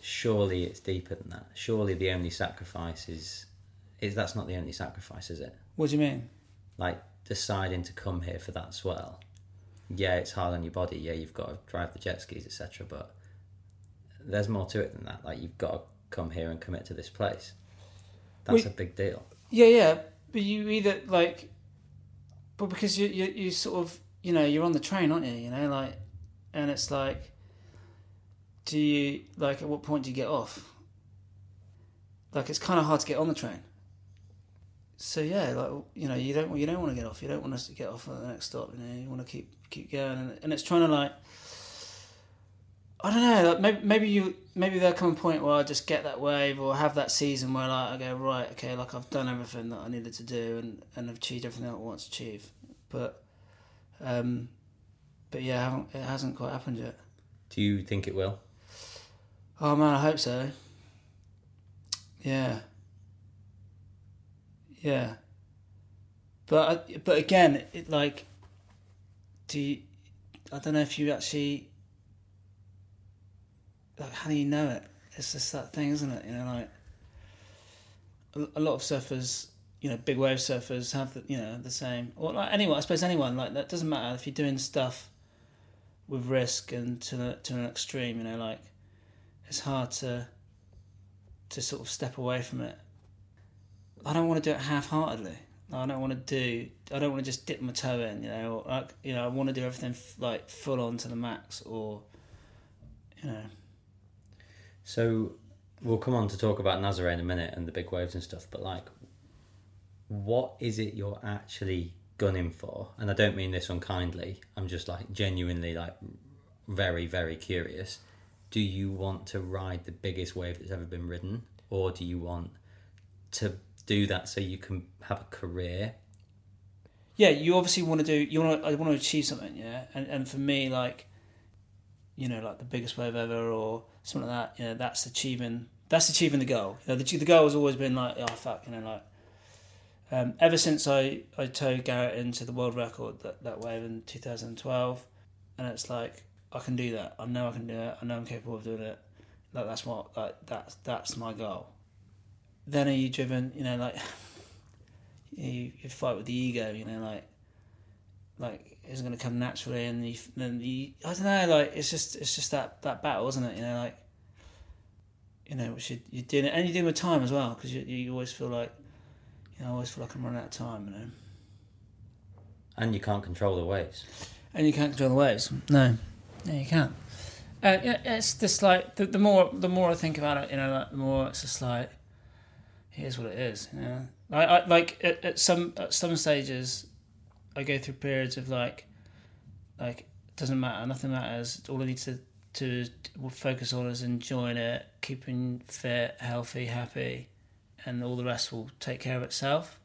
surely it's deeper than that. Surely the only sacrifice is is that's not the only sacrifice, is it? What do you mean? Like deciding to come here for that swell. Yeah, it's hard on your body. Yeah, you've got to drive the jet skis, et cetera. But there's more to it than that. Like you've got to come here and commit to this place. That's we, a big deal. Yeah, yeah. But you either, like, but because you, you you sort of, you know, you're on the train, aren't you, you know, like, and it's like, do you, like, at what point do you get off? Like, it's kind of hard to get on the train. So, yeah, like, you know, you don't you don't want to get off. You don't want us to get off at the next stop, you know, you want to keep keep going. And, and it's trying to, like, I don't know, like, maybe, maybe you... Maybe there'll come a point where I just get that wave or have that season where like I go, right, okay, like I've done everything that I needed to do and, and I've achieved everything that I want to achieve. But, um, but yeah, I haven't, it hasn't quite happened yet. Do you think it will? Oh man, I hope so. Yeah. Yeah. But I, but again, it like, do you, I don't know if you actually... Like, how do you know it? It's just that thing, isn't it? You know, like, a lot of surfers, you know, big wave surfers have, the, you know, the same... Or, like, anyone, I suppose anyone, like, that doesn't matter. If you're doing stuff with risk and to to an extreme, you know, like, it's hard to to sort of step away from it. I don't want to do it half-heartedly. I don't want to do... I don't want to just dip my toe in, you know, or, like, you know, I want to do everything, f- like, full-on to the max or, you know... So we'll come on to talk about Nazaré in a minute and the big waves and stuff, but like, what is it you're actually gunning for? And I don't mean this unkindly. I'm just like genuinely like very, very curious. Do you want to ride the biggest wave that's ever been ridden? Or do you want to do that so you can have a career? Yeah, you obviously want to do, you want to, I want to achieve something, yeah? And and for me, like, you know, like the biggest wave ever or something like that, you know, that's achieving, that's achieving the goal. You know, the, the goal has always been like, oh, fuck, you know, like, um, ever since I, I towed Garrett into the world record, that, that wave in two thousand twelve, and it's like, I can do that. I know I can do it. I know I'm capable of doing it. Like, that's what, like, that's, that's my goal. Then are you driven, you know, like, you, you fight with the ego, you know, like, like, isn't going to come naturally, and the, then the I don't know, like it's just it's just that, that battle, isn't it? You know, like you know, which you, you're doing it, and you're doing with time as well, because you you always feel like you know, I always feel like I'm running out of time, you know. And you can't control the waves. And you can't control the waves. No, no, you can't. Uh, yeah, it's just like the, the more the more I think about it, you know, like the more it's just like here's what it is, you know. Like I, like at, at some at some stages. I go through periods of like, like doesn't matter, nothing matters. All I need to to focus on is enjoying it, keeping fit, healthy, happy, and all the rest will take care of itself.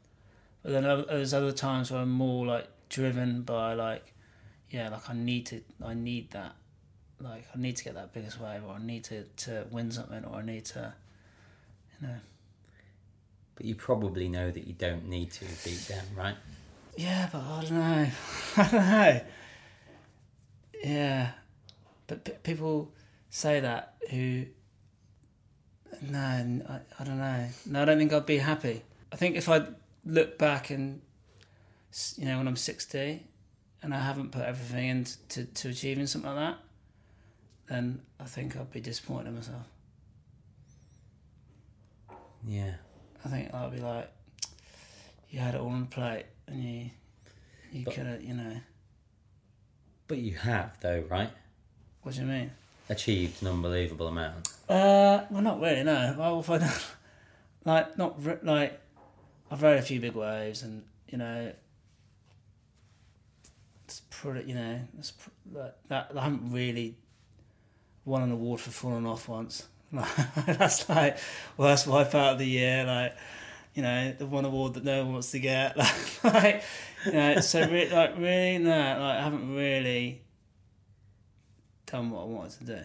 But then there's other times where I'm more like driven by like, yeah, like I need to, I need that, like I need to get that biggest wave, or I need to, to win something, or I need to, you know. But you probably know that you don't need to beat them, right? Yeah, but I don't know. I don't know. Yeah. But p- people say that who... No, I, I don't know. No, I don't think I'd be happy. I think if I look back and, you know, when I'm sixty and I haven't put everything into to, to achieving something like that, then I think I'd be disappointed in myself. Yeah. I think I'd be like, you had it all on the plate and you you could have, you know. But you have, though, right? What do you mean? Achieved an unbelievable amount. Uh, well, not really, no. Well, if I don't, like, not, like, I've rode a few big waves and, you know, it's pretty, you know, it's pr- like, that, I haven't really won an award for falling off once. That's like worst wipeout of the year, like, you know, the one award that no one wants to get, like, like you know, so re- like really no, like I haven't really done what I wanted to do.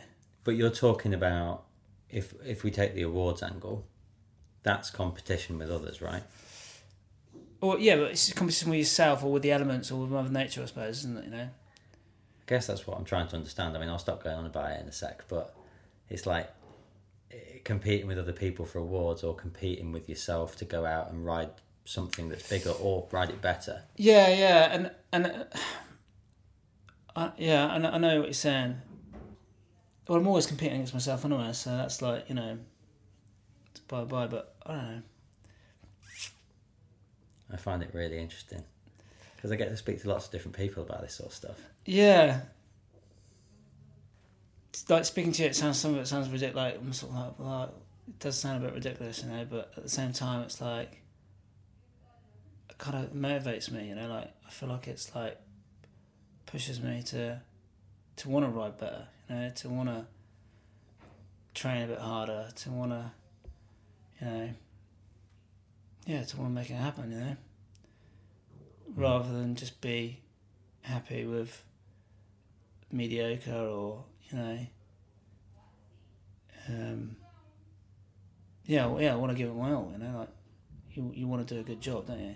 But you're talking about if if we take the awards angle, that's competition with others, right? Or yeah, but it's competition with yourself or with the elements or with Mother Nature, I suppose, isn't it? You know. I guess that's what I'm trying to understand. I mean, I'll stop going on about it in a sec, but it's like competing with other people for awards or competing with yourself to go out and ride something that's bigger or ride it better. Yeah, yeah, and and uh, I, yeah, I know, I know what you're saying. Well, I'm always competing against myself anyway, so that's like, you know, it's bye bye. But I don't know. I find it really interesting because I get to speak to lots of different people about this sort of stuff. Yeah. Like speaking to you, it sounds some of it sounds ridiculous. Like I'm sort of like, well, it does sound a bit ridiculous, you know. But at the same time, it's like it kind of motivates me, you know. Like I feel like it's like pushes me to to want to ride better, you know, to want to train a bit harder, to want to, you know, yeah, to want to make it happen, you know, rather than just be happy with mediocre or. You know, um, yeah, well, yeah. I want to give it my all. You know, like you, you want to do a good job, don't you?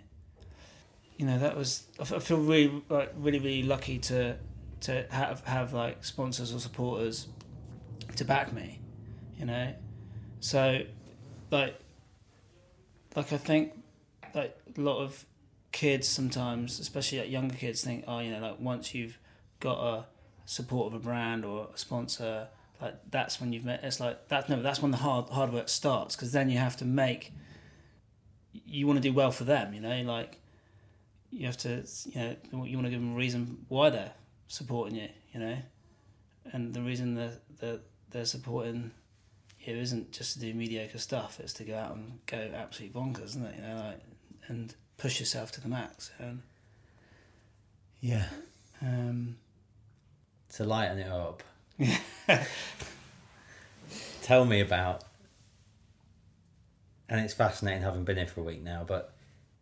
You know, that was. I feel really, like, really, really lucky to to have have like sponsors or supporters to back me. You know, so like, like I think like a lot of kids sometimes, especially like younger kids, think, oh, you know, like once you've got a support of a brand or a sponsor, like that's when you've met. It's like that's no, that's when the hard hard work starts, because then you have to make. You want to do well for them, you know. Like you have to, you know, you want to give them a reason why they're supporting you, you know, and the reason that that they're supporting you isn't just to do mediocre stuff. It's to go out and go absolutely bonkers, isn't it? You know, like and push yourself to the max. And yeah. Um, To lighten it up, tell me about, and it's fascinating having been here for a week now, but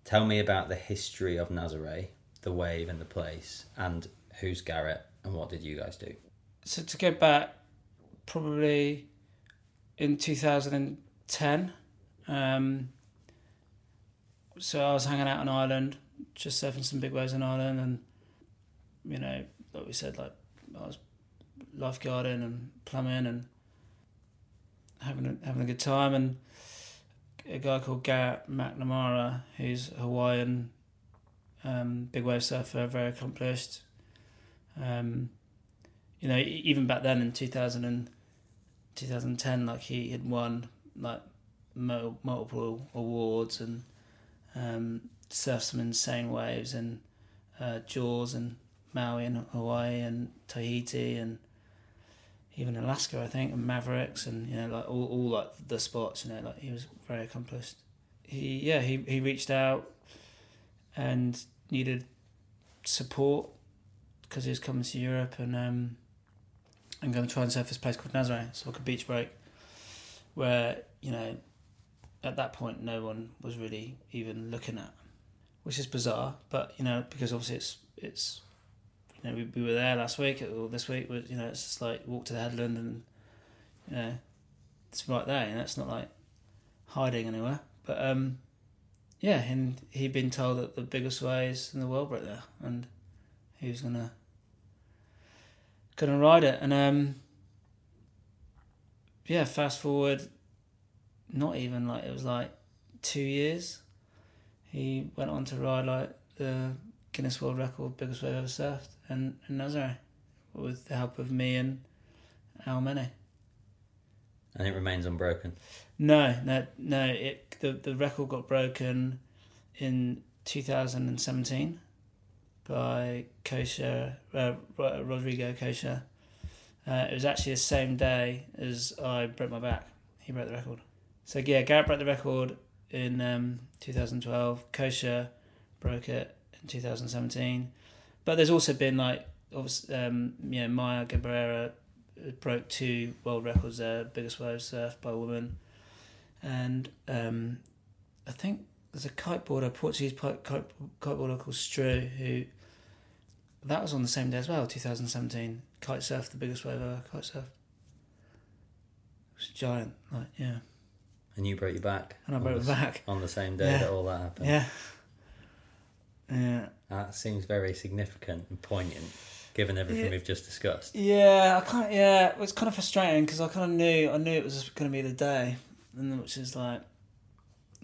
tell me about the history of Nazaré, the wave and the place, and who's Garrett and what did you guys do? So to go back, probably in two thousand ten, um, so I was hanging out in Ireland, just surfing some big waves in Ireland, and, you know, like we said, like, I was lifeguarding and plumbing and having a, having a good time, and a guy called Garrett McNamara, who's a Hawaiian um, big wave surfer, very accomplished. Um, you know, even back then in two thousand ten, like he had won like multiple awards and um, surfed some insane waves in uh, Jaws and Maui and Hawaii and Tahiti and even Alaska, I think, and Mavericks, and, you know, like all, all like the spots, you know, like he was very accomplished. He yeah he, he reached out and needed support because he was coming to Europe and um and going to try and surf this place called Nazaré. It's like a beach break where, you know, at that point no one was really even looking at, which is bizarre, but, you know, because obviously it's it's. You know, we, we were there last week or this week. Was, you know, it's just like walk to the headland and, you know, it's right there. You know, it's not like hiding anywhere. But um, yeah, and he'd been told that the biggest waves in the world were right there, and he was gonna gonna ride it. And um, yeah, fast forward, not even like it was like two years. He went on to ride like the Guinness World Record biggest wave ever surfed in, in Nazaré, with the help of me and Al Mennie. And it remains unbroken. No, no, no. It the, the record got broken in two thousand seventeen by Koxa, uh, Rodrigo Koxa. Uh, it was actually the same day as I broke my back. He broke the record. So yeah, Garrett broke the record in um, two thousand twelve. Koxa broke it in two thousand seventeen. But there's also been like, obviously, um, you know, Maya Cabrera broke two world records there, biggest wave surf by a woman, and um, I think there's a kiteboarder, Portuguese kite, kite, kiteboarder called Stru, who that was on the same day as well, two thousand seventeen. Kite surfed the biggest wave ever. Kite surfed. It was giant, like yeah. And you broke your back. And I broke my back on the same day yeah. that all that happened. Yeah. Yeah. That seems very significant and poignant, given everything yeah. we've just discussed. Yeah, I can't. Yeah, it was kind of frustrating because I kind of knew. I knew it was going to be the day, and which is like,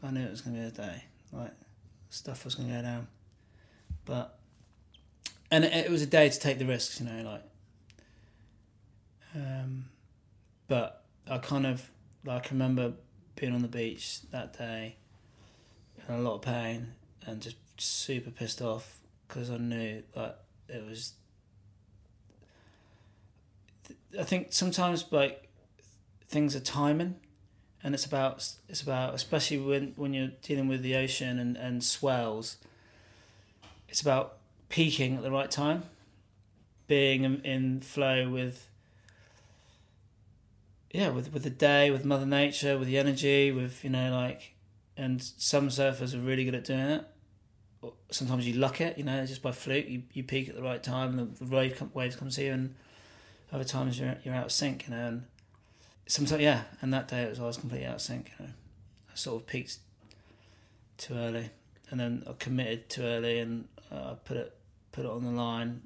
I knew it was going to be the day. Like, stuff was going to go down, but, and it, it was a day to take the risks, you know. Like, um, but I kind of like remember being on the beach that day, in a lot of pain and just super pissed off because I knew that it was. I think sometimes like things are timing, and it's about it's about especially when, when you're dealing with the ocean and, and swells. It's about peaking at the right time, being in, in flow with yeah with with the day, with Mother Nature, with the energy, with you know like, and some surfers are really good at doing it. Sometimes you luck it, you know, just by fluke. You you peak at the right time, and the wave waves come to you, and other times you're you're out of sync, you know. And sometimes yeah, and that day it was I was completely out of sync, you know. I sort of peaked too early, and then I committed too early, and uh, I put it put it on the line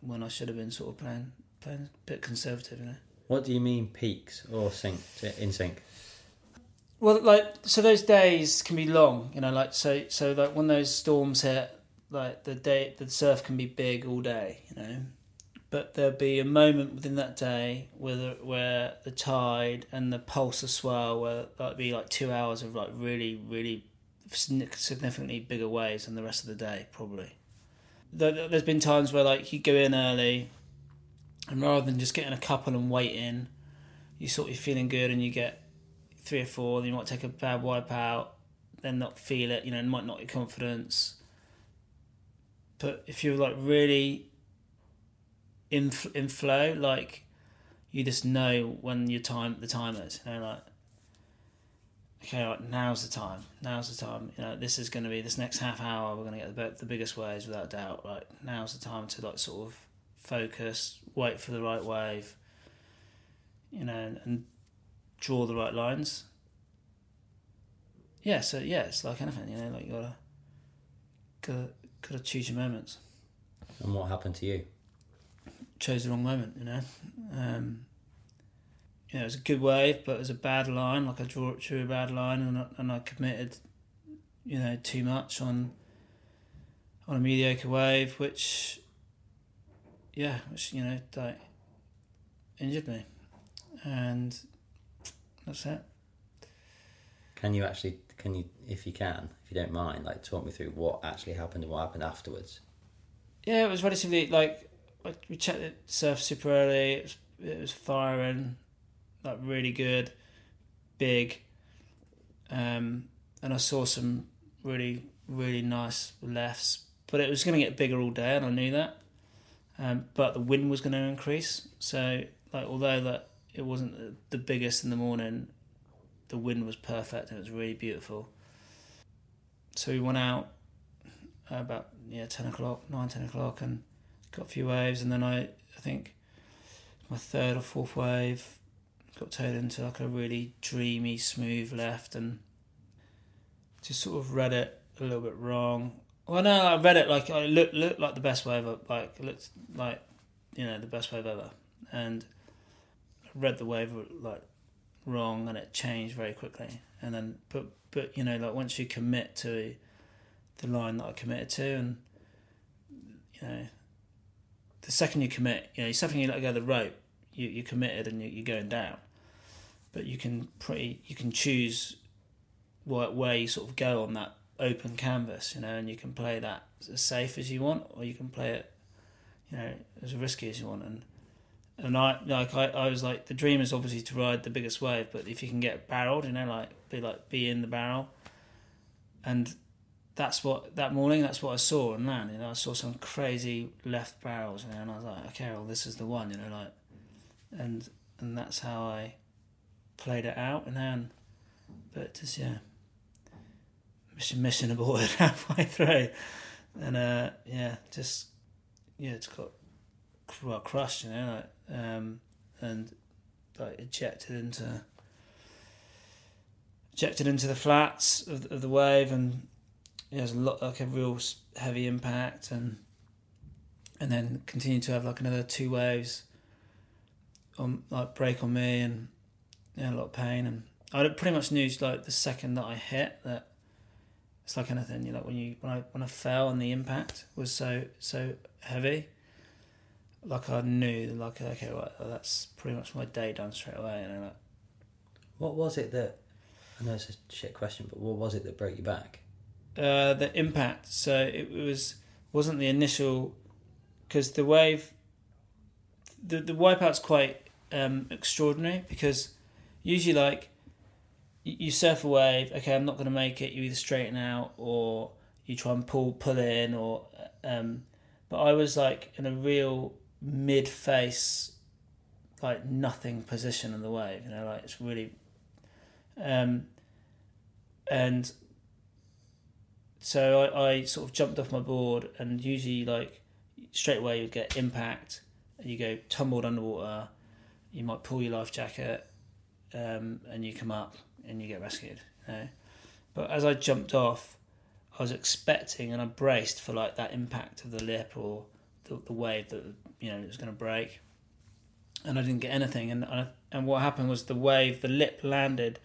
when I should have been sort of playing playing a bit conservative, you know. What do you mean peaks or sync in sync? Well, like, so those days can be long, you know, like, so, so like, when those storms hit, like, the day, the surf can be big all day, you know, but there'll be a moment within that day where the, where the tide and the pulse of swell, where that'll be, like, two hours of, like, really, really significantly bigger waves than the rest of the day, probably. There's been times where, like, you go in early, and rather than just getting a couple and waiting, you sort of feeling good and you get three or four, then you might take a bad wipe out, then not feel it, you know, and might knock your confidence. But if you're like really in in flow, like you just know when your time the time is, you know, like okay, like now's the time, now's the time, you know, this is going to be this next half hour. We're going to get the the biggest waves without doubt. Like now's the time to like sort of focus, wait for the right wave, you know, and. and draw the right lines. Yeah, so yeah, it's like anything, you know, like you gotta, gotta, gotta choose your moments. And what happened to you? Chose the wrong moment, you know. Um, you know, it was a good wave, but it was a bad line. Like I drew, drew a bad line, and I, and I committed, you know, too much on. On a mediocre wave, which. Yeah, which you know, like. Injured me, and. That's it. Can you actually, can you, if you can, if you don't mind, like talk me through what actually happened and what happened afterwards? Yeah, it was relatively, like, we checked the surf super early, it was, it was firing, like really good, big, um, and I saw some really, really nice lefts, but it was going to get bigger all day and I knew that, um, but the wind was going to increase, so like although that, it wasn't the biggest in the morning. The wind was perfect and it was really beautiful. So we went out about yeah ten o'clock, nine ten o'clock, and got a few waves. And then I, I think my third or fourth wave got towed into like a really dreamy, smooth left, and just sort of read it a little bit wrong. Well, no, I read it like I looked, looked like the best way ever. Like it looked like, you know, the best wave ever. And I read the wave like wrong, and it changed very quickly. And then, but but you know, like once you commit to the line that I committed to, and you know, the second you commit, you know, the second you let go of the rope, you you committed and you, you're going down. But you can pretty you can choose where, where you sort of go on that open canvas, you know, and you can play that as safe as you want, or you can play it, you know, as risky as you want. And and I like I, I was like, the dream is obviously to ride the biggest wave, but if you can get barreled, you know, like be like be in the barrel. And that's what that morning that's what I saw on land. You know, I saw some crazy left barrels, you know, and I was like, okay, well this is the one, you know, like, and and that's how I played it out. And then, but just yeah, mission mission aborted halfway through, and uh yeah, just. Yeah, it's got well crushed, you know, like, um, and like ejected into ejected into the flats of the, of the wave, and yeah, it was a lot like a real heavy impact, and and then continued to have like another two waves on like break on me, and yeah, a lot of pain. And I pretty much knew like the second that I hit that it's like anything, you know, like when you when I when I fell and the impact was so so. heavy, like I knew, like okay, well, that's pretty much my day done straight away. And you know, like, what was it that? I know it's a shit question, but what was it that broke you back? Uh, the impact. So it was wasn't the initial, because the wave, the the wipeout's quite um, extraordinary, because usually like you, you surf a wave, okay, I'm not going to make it. You either straighten out or you try and pull pull in or. Um, But I was like in a real mid-face, like nothing position in the wave, you know, like it's really, um, and so I, I sort of jumped off my board, and usually like straight away you get impact, and you go tumbled underwater, you might pull your life jacket, um, and you come up and you get rescued, you know? But as I jumped off, I was expecting, and I braced for like that impact of the lip or the, the wave that, you know, it was going to break, and I didn't get anything. And I, and what happened was the wave, the lip landed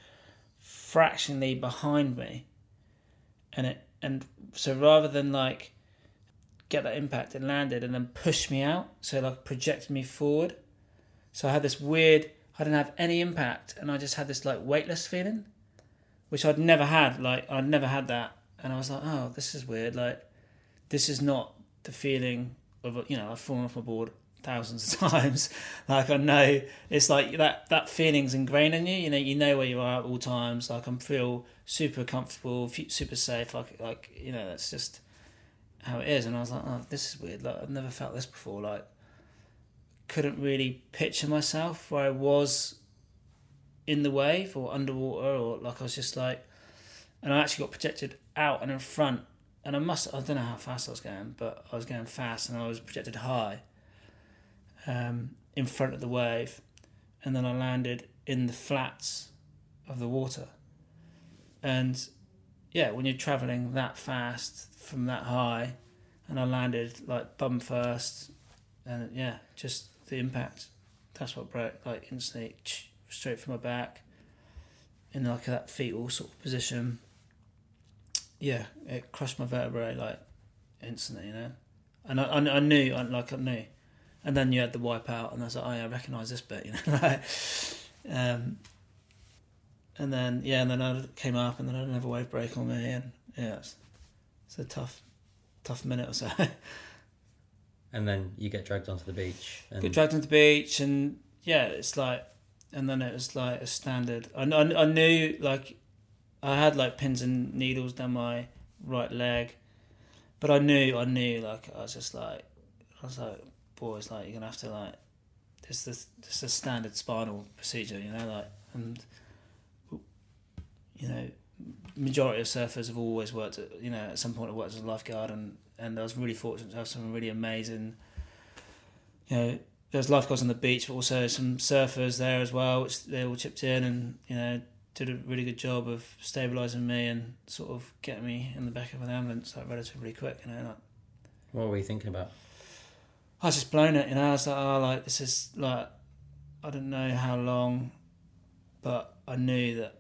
fractionally behind me, and it and so rather than like get that impact, it landed and then pushed me out, so like projected me forward. So I had this weird, I didn't have any impact, and I just had this like weightless feeling, which I'd never had. Like I'd never had that. And I was like, oh, this is weird. Like, this is not the feeling of, you know, I've fallen off my board thousands of times. Like, I know it's like that, that feeling's ingrained in you. You know, you know where you are at all times. Like, I feel super comfortable, super safe. Like, like you know, that's just how it is. And I was like, oh, this is weird. Like, I've never felt this before. Like, couldn't really picture myself where I was in the wave or underwater, or like I was just like, and I actually got projected out and in front, and I must, I don't know how fast I was going, but I was going fast, and I was projected high um, in front of the wave, and then I landed in the flats of the water. And yeah, when you're travelling that fast from that high, and I landed like bum first, and yeah, just the impact, that's what broke, like instantly straight from my back in like that fetal sort of position. Yeah, it crushed my vertebrae like instantly, you know. And I, I, I knew, I, like I knew. And then you had the wipeout, and I was like, oh, yeah, I recognise this bit, you know. Like, um, and then yeah, and then I came up, and then I didn't have a wave break on me, and yeah, it's, it's a tough, tough minute or so. And then you get dragged onto the beach. And... Get dragged onto the beach, and yeah, it's like, and then it was like a standard. I, I, I knew like. I had like pins and needles down my right leg, but I knew, I knew, like I was just like, I was like, boys, like you're gonna have to like, this this this a standard spinal procedure, you know, like, and you know, majority of surfers have always worked, at, you know, at some point I worked as a lifeguard, and and I was really fortunate to have some really amazing, you know, there's lifeguards on the beach, but also some surfers there as well, which they all chipped in, and you know. did a really good job of stabilising me and sort of getting me in the back of an ambulance like relatively quick, you know. Like, what were you thinking about? I was just blown it, you know. I was like, oh, like this is like, I don't know how long, but I knew that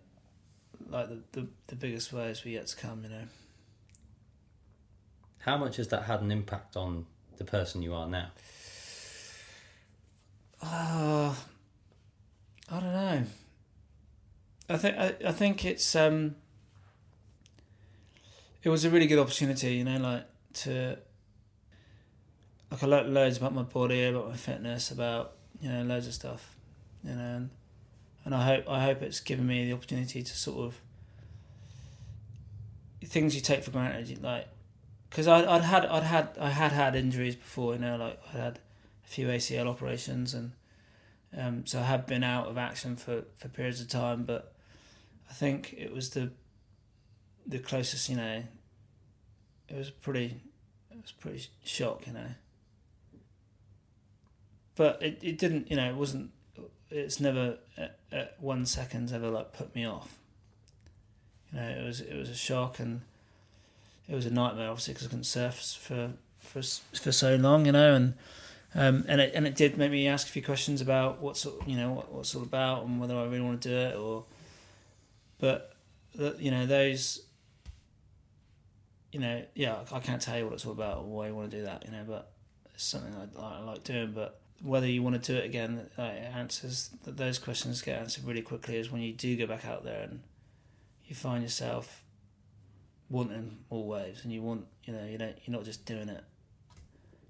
like the the, the biggest waves were yet to come, you know. How much has that had an impact on the person you are now? Uh, I don't know. I think I, I think it's um. It was a really good opportunity, you know, like to. Like I learned loads about my body, about my fitness, about, you know, loads of stuff, you know, and, and I hope I hope it's given me the opportunity to sort of. Things you take for granted, like, because I'd I'd had I'd had I had had injuries before, you know, like I had a few A C L operations and. Um, so I had been out of action for, for periods of time, but I think it was the the closest, you know. It was pretty, it was pretty shock, you know. But it, it didn't, you know, it wasn't. It's never at, at one second's ever like put me off. You know, it was it was a shock and it was a nightmare, obviously, because I couldn't surf for for for so long, you know, and. Um, and it and it did make me ask a few questions about what sort of, you know, what, what's all about and whether I really want to do it or, but the, you know those, you know yeah I can't tell you what it's all about or why you want to do that, you know, but it's something I, I like doing. But whether you want to do it again, like, it answers that those questions get answered really quickly is when you do go back out there and you find yourself wanting more waves and you want, you know, you don't you're not just doing it.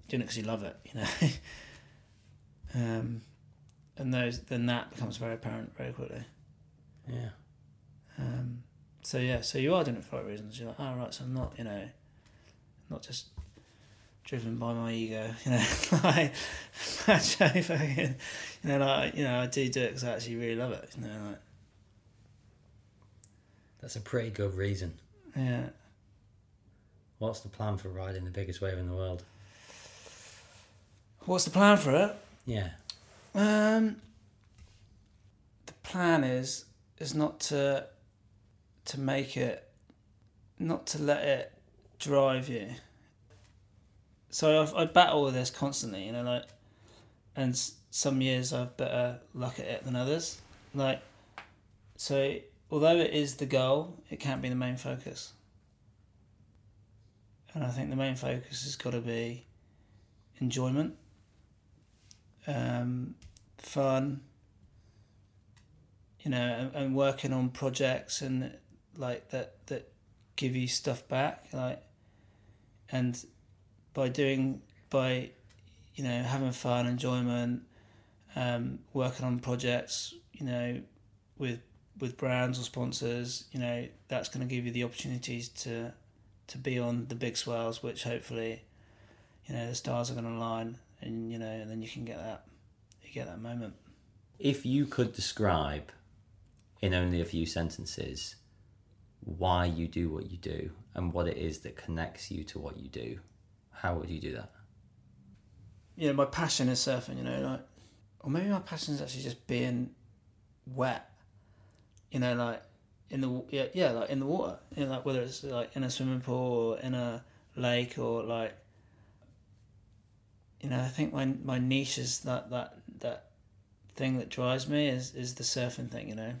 Doing it because you love it, you know. um, and those then that becomes very apparent very quickly. Yeah. Um, so yeah, so you are doing it for the right reasons. You're like, oh right, so I'm not, you know, not just driven by my ego, you know. Like, actually, fucking, you know, like, you know, I do do it because I actually really love it, you know. Like, that's a pretty good reason. Yeah. What's the plan for riding the biggest wave in the world? What's the plan for it? Yeah. Um, the plan is is not to to make it, not to let it drive you. So I've, I battle with this constantly, you know, like, and some years I've better luck at it than others. Like, so although it is the goal, it can't be the main focus. And I think the main focus has got to be enjoyment. Um, fun, you know, and, and working on projects and like that that give you stuff back, like, and by doing by, you know, having fun, enjoyment, um, working on projects, you know, with with brands or sponsors, you know, that's going to give you the opportunities to to be on the big swells, which hopefully, you know, the stars are going to align. And, you know, and then you can get that, you get that moment. If you could describe in only a few sentences why you do what you do and what it is that connects you to what you do, how would you do that? You know, my passion is surfing, you know, like, or maybe my passion is actually just being wet, you know, like in the, yeah, yeah like in the water, you know, like whether it's like in a swimming pool or in a lake or like, you know, I think my my niche is that, that that thing that drives me is, is the surfing thing, you know.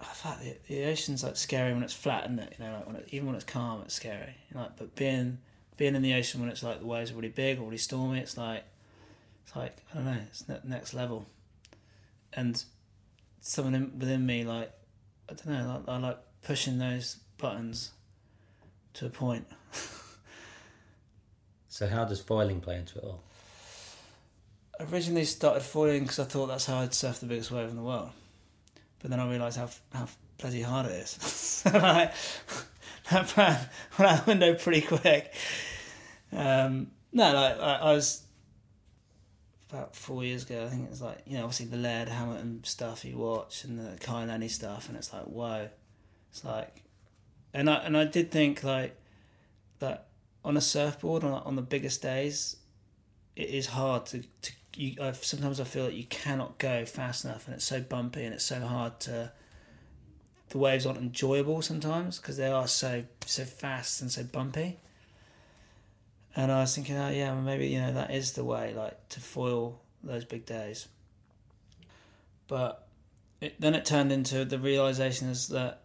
I thought the, the ocean's like scary when it's flat, isn't it? You know, like when it, even when it's calm, it's scary. You know, like, but being being in the ocean when it's like the waves are really big or really stormy, it's like it's like I don't know, it's ne- next level. And something within me, like I don't know, I, I like pushing those buttons to a point. So how does foiling play into it all? I originally started foiling because I thought that's how I'd surf the biggest wave in the world. But then I realised how how bloody hard it is. So like, that plan went out the window pretty quick. Um, no, like I, I was about four years ago, I think it was like, you know, obviously the Laird Hamilton stuff you watch and the Kai Lenny stuff, and it's like, whoa. It's like... And I, and I did think, like, that... on a surfboard on on the biggest days, it is hard to to you, I, sometimes I feel that you cannot go fast enough, and it's so bumpy and it's so hard to. The waves aren't enjoyable sometimes because they are so so fast and so bumpy. And I was thinking, oh yeah, well, maybe you know that is the way, like to foil those big days. But it, then it turned into the realization is that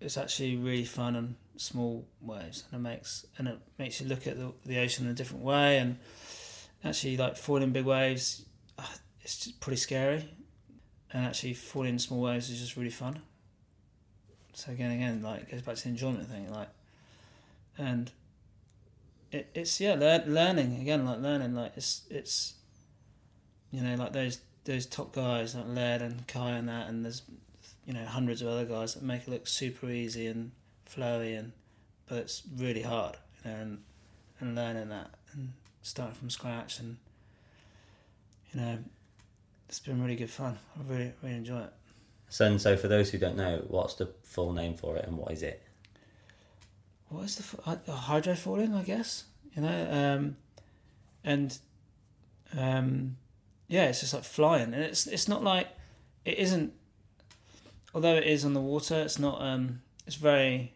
it's actually really fun on small waves, and it makes and it makes you look at the, the ocean in a different way, and actually like foiling big waves, it's just pretty scary, and actually foiling small waves is just really fun. So again, again, like it goes back to the enjoyment thing, like, and it, it's yeah, lear- learning again, like learning, like it's it's, you know, like those those top guys like Laird and Kai and that, and there's, you know, hundreds of other guys that make it look super easy and flowy, and but it's really hard, you know, and and learning that and starting from scratch, and you know, it's been really good fun. I really really enjoy it. So, and so for those who don't know, what's the full name for it and what is it? What is the uh, hydrofoiling, I guess, you know, um, and um, yeah, it's just like flying, and it's it's not like it isn't. Although it is on the water, it's not. Um, it's very.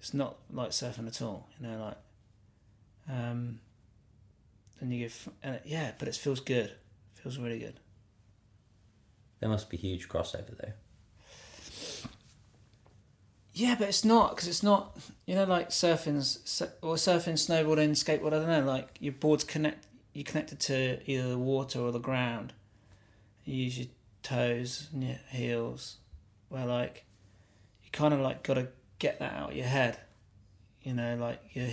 It's not like surfing at all, you know, like. Um, and you give and it, yeah, but it feels good. It feels really good. There must be huge crossover though. Yeah, but it's not, because it's not, you know, like surfing's or surfing, snowboarding, skateboard. I don't know, like your boards connect. You're connected to either the water or the ground. You use your toes and your heels. Where like you kind of like got to get that out of your head. You know, like your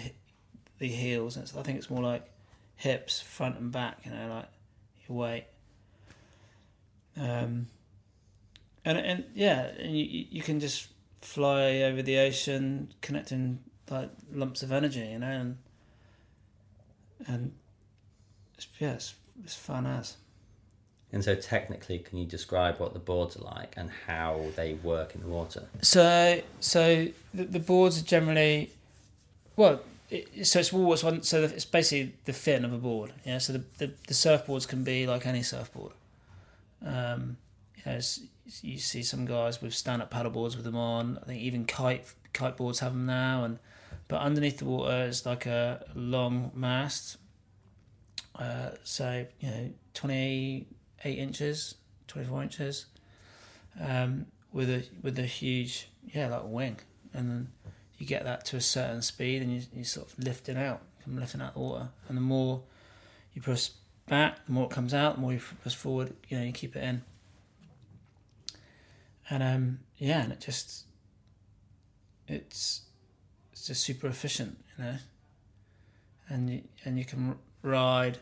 the heels. And I think it's more like hips, front and back. You know, like your weight. Um, and and yeah, and you you can just fly over the ocean, connecting like lumps of energy, you know, and and it's, yeah, it's, it's fun as. And so, technically, can you describe what the boards are like and how they work in the water? So so the, the boards are generally, well, it, so it's water. So, so it's basically the fin of a board. Yeah. So the the, the surfboards can be like any surfboard. Um, you know, you see some guys with stand-up paddle boards with them on. I think even kite kite boards have them now. And but underneath the water is like a long mast. Uh, so you know, twenty-eight inches, twenty-four inches, um, with a with a huge yeah like wing, and you get that to a certain speed, and you you sort of lift it out, come lifting out the water, and the more you press back, the more it comes out, the more you press forward, you know, you keep it in. And um yeah, and it just it's it's just super efficient, you know. And you, and you can ride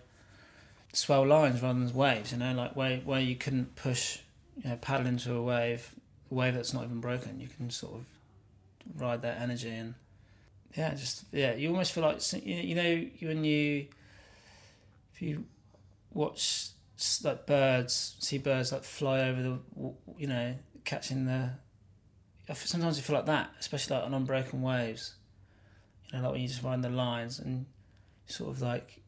swell lines rather than waves, you know, like where where you couldn't push, you know, paddle into a wave, a wave that's not even broken. You can sort of ride that energy, and yeah, just yeah, you almost feel like, you know, when you if you watch like birds, see birds like fly over the, you know, catching the. Sometimes you feel like that, especially like on unbroken waves. You know, like when you just find the lines and sort of like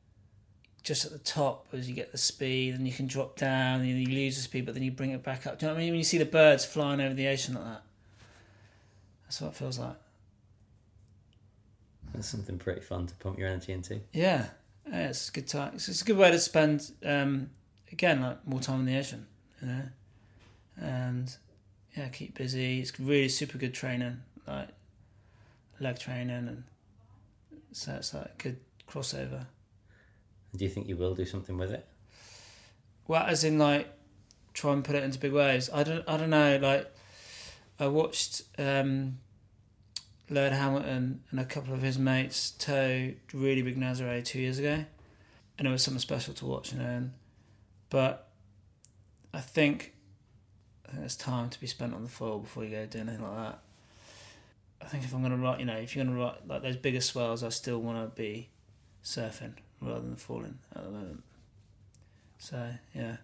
just at the top as you get the speed, and you can drop down and you lose the speed, but then you bring it back up. Do you know what I mean? When you see the birds flying over the ocean like that, that's what it feels like. That's something pretty fun to pump your energy into. Yeah. Yeah, it's a good time. It's a good way to spend, um, again, like more time in the ocean, you know, and yeah, keep busy. It's really super good training, like leg training, and so it's like a good crossover. Do you think you will do something with it? Well, as in like try and put it into big waves. I don't. I don't know. Like I watched. Um, Laird Hamilton and a couple of his mates tow really big Nazaré two years ago, and it was something special to watch, you know. And, but I think I think it's time to be spent on the foil before you go doing anything like that. I think if I'm going to write, you know, if you're going to write like those bigger swells, I still want to be surfing rather than foiling at the moment. So yeah,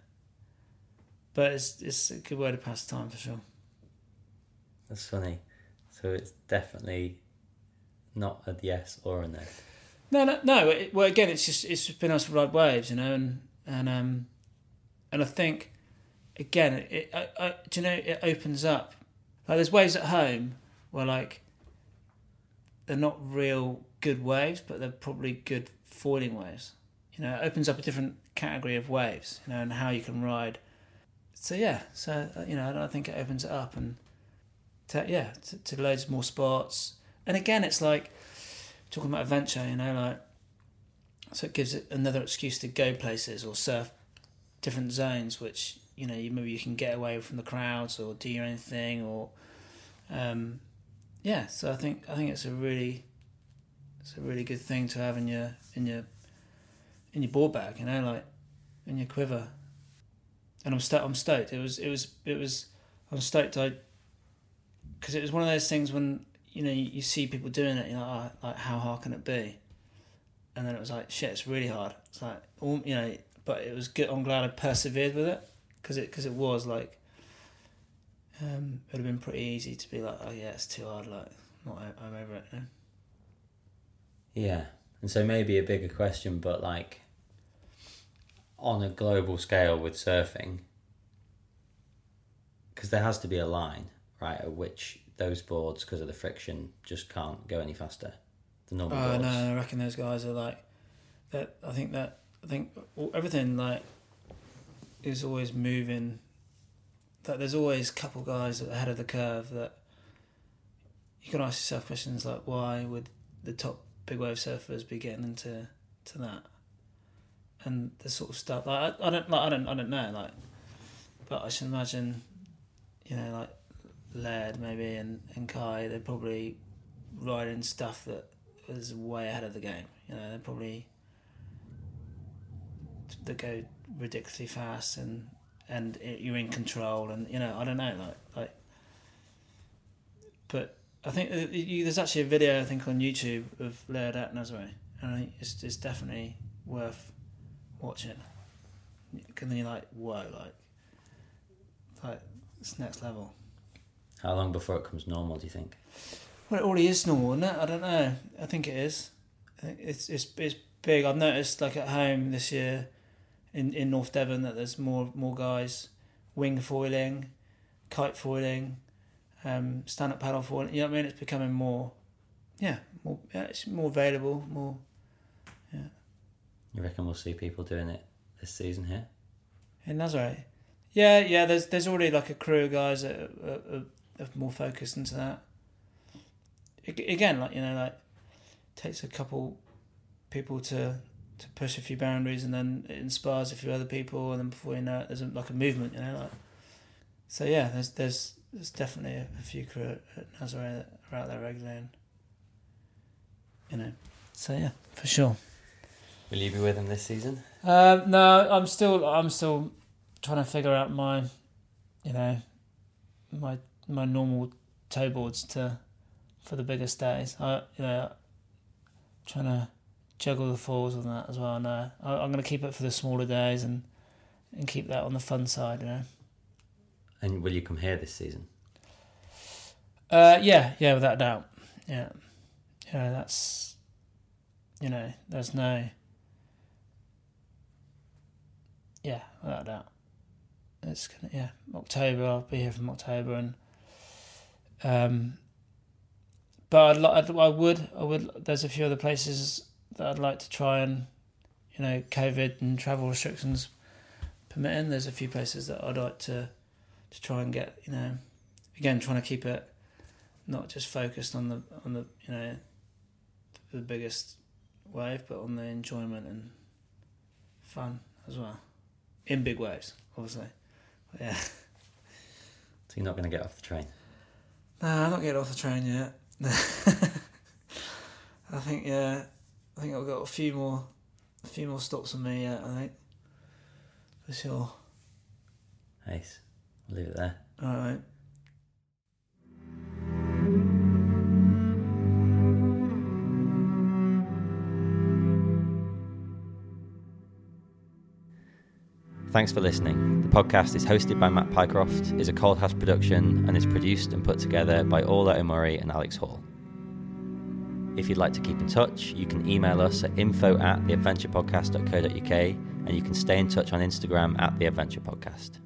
but it's it's a good way to pass time for sure. That's funny. So it's definitely not a yes or a no. No, no, no. It, well, again, it's just it's just been nice to ride waves, you know, and and um, and I think again, it, I, I, do you know, it opens up. Like there's waves at home where like they're not real good waves, but they're probably good foiling waves. You know, it opens up a different category of waves. You know, and how you can ride. So yeah, so you know, I think it opens it up and to, yeah, to, to loads more spots. And again, it's like talking about adventure. You know, like so it gives it another excuse to go places or surf different zones, which you know you, maybe you can get away from the crowds or do your own thing or um, yeah. So I think I think it's a really it's a really good thing to have in your in your in your board bag. You know, like in your quiver. And I'm stoked. I'm stoked. It was. It was. It was. I'm stoked. I. Because it was one of those things when you know you, you see people doing it. You're like, oh, like, how hard can it be? And then it was like, shit, it's really hard. It's like, all, you know. But it was good. I'm glad I persevered with it. Because it. Because it was like. Um, it would have been pretty easy to be like, oh yeah, it's too hard. Like, not. I'm over it now. Yeah, and so maybe a bigger question, but like. On a global scale with surfing, because there has to be a line, right, at which those boards, because of the friction, just can't go any faster. The normal oh, boards. Oh no, I reckon those guys are like that. I think that I think everything like is always moving. That there's always a couple guys at the head of the curve that you can ask yourself questions like, why would the top big wave surfers be getting into to that? And the sort of stuff like I, I don't like I don't I don't know like, but I should imagine, you know, like Laird maybe and, and Kai, they're probably riding stuff that is way ahead of the game. You know, they're probably they go ridiculously fast and and it, you're in control and you know I don't know like like. But I think you, there's actually a video I think on YouTube of Laird at Nazaré, and I think it's it's definitely worth. Watch it, and then you're like, whoa, like, like it's next level. How long before it comes normal, do you think? Well, it already is normal, isn't it? I don't know. I think it is. I think it's it's it's big. I've noticed like at home this year, in, in North Devon, that there's more more guys wing foiling, kite foiling, um, stand up paddle foiling. You know what I mean? It's becoming more, yeah, more yeah, it's more available, more, yeah. You reckon we'll see people doing it this season here? In Nazaré? Yeah, yeah, there's there's already like a crew of guys that are, are, are more focused into that. Again, like, you know, like, it takes a couple people to, to push a few boundaries and then it inspires a few other people and then before you know it, there's like a movement, you know, like. So yeah, there's there's, there's definitely a, a few crew at Nazaré that are out there regularly and, you know, so yeah, for sure. Will you be with him this season? Um, no, I'm still. I'm still trying to figure out my, you know, my my normal toe boards to, for the biggest days. I you know, trying to juggle the falls and that as well. No, I, I'm going to keep it for the smaller days and and keep that on the fun side. You know. And will you come here this season? Uh, yeah, yeah, without a doubt. Yeah, yeah, that's, you know, there's no. Yeah, without a doubt. It's gonna yeah. October, I'll be here from October, and um. But I'd like I would I would. There's a few other places that I'd like to try, and you know, COVID and travel restrictions permitting. There's a few places that I'd like to to try and get. You know, again, trying to keep it not just focused on the on the you know the biggest wave, but on the enjoyment and fun as well. In big waves, obviously. But yeah. So you're not going to get off the train? No, I'm not getting off the train yet. I think, yeah, I think I've got a few more a few more stops on me yet, I think. For sure. Nice. I'll leave it there. All right. Thanks for listening. The podcast is hosted by Matt Pycroft, is a Coldhouse production, and is produced and put together by Orla Omori and Alex Hall. If you'd like to keep in touch, you can email us at info at the adventure podcast dot co dot uk and you can stay in touch on Instagram at The Adventure Podcast.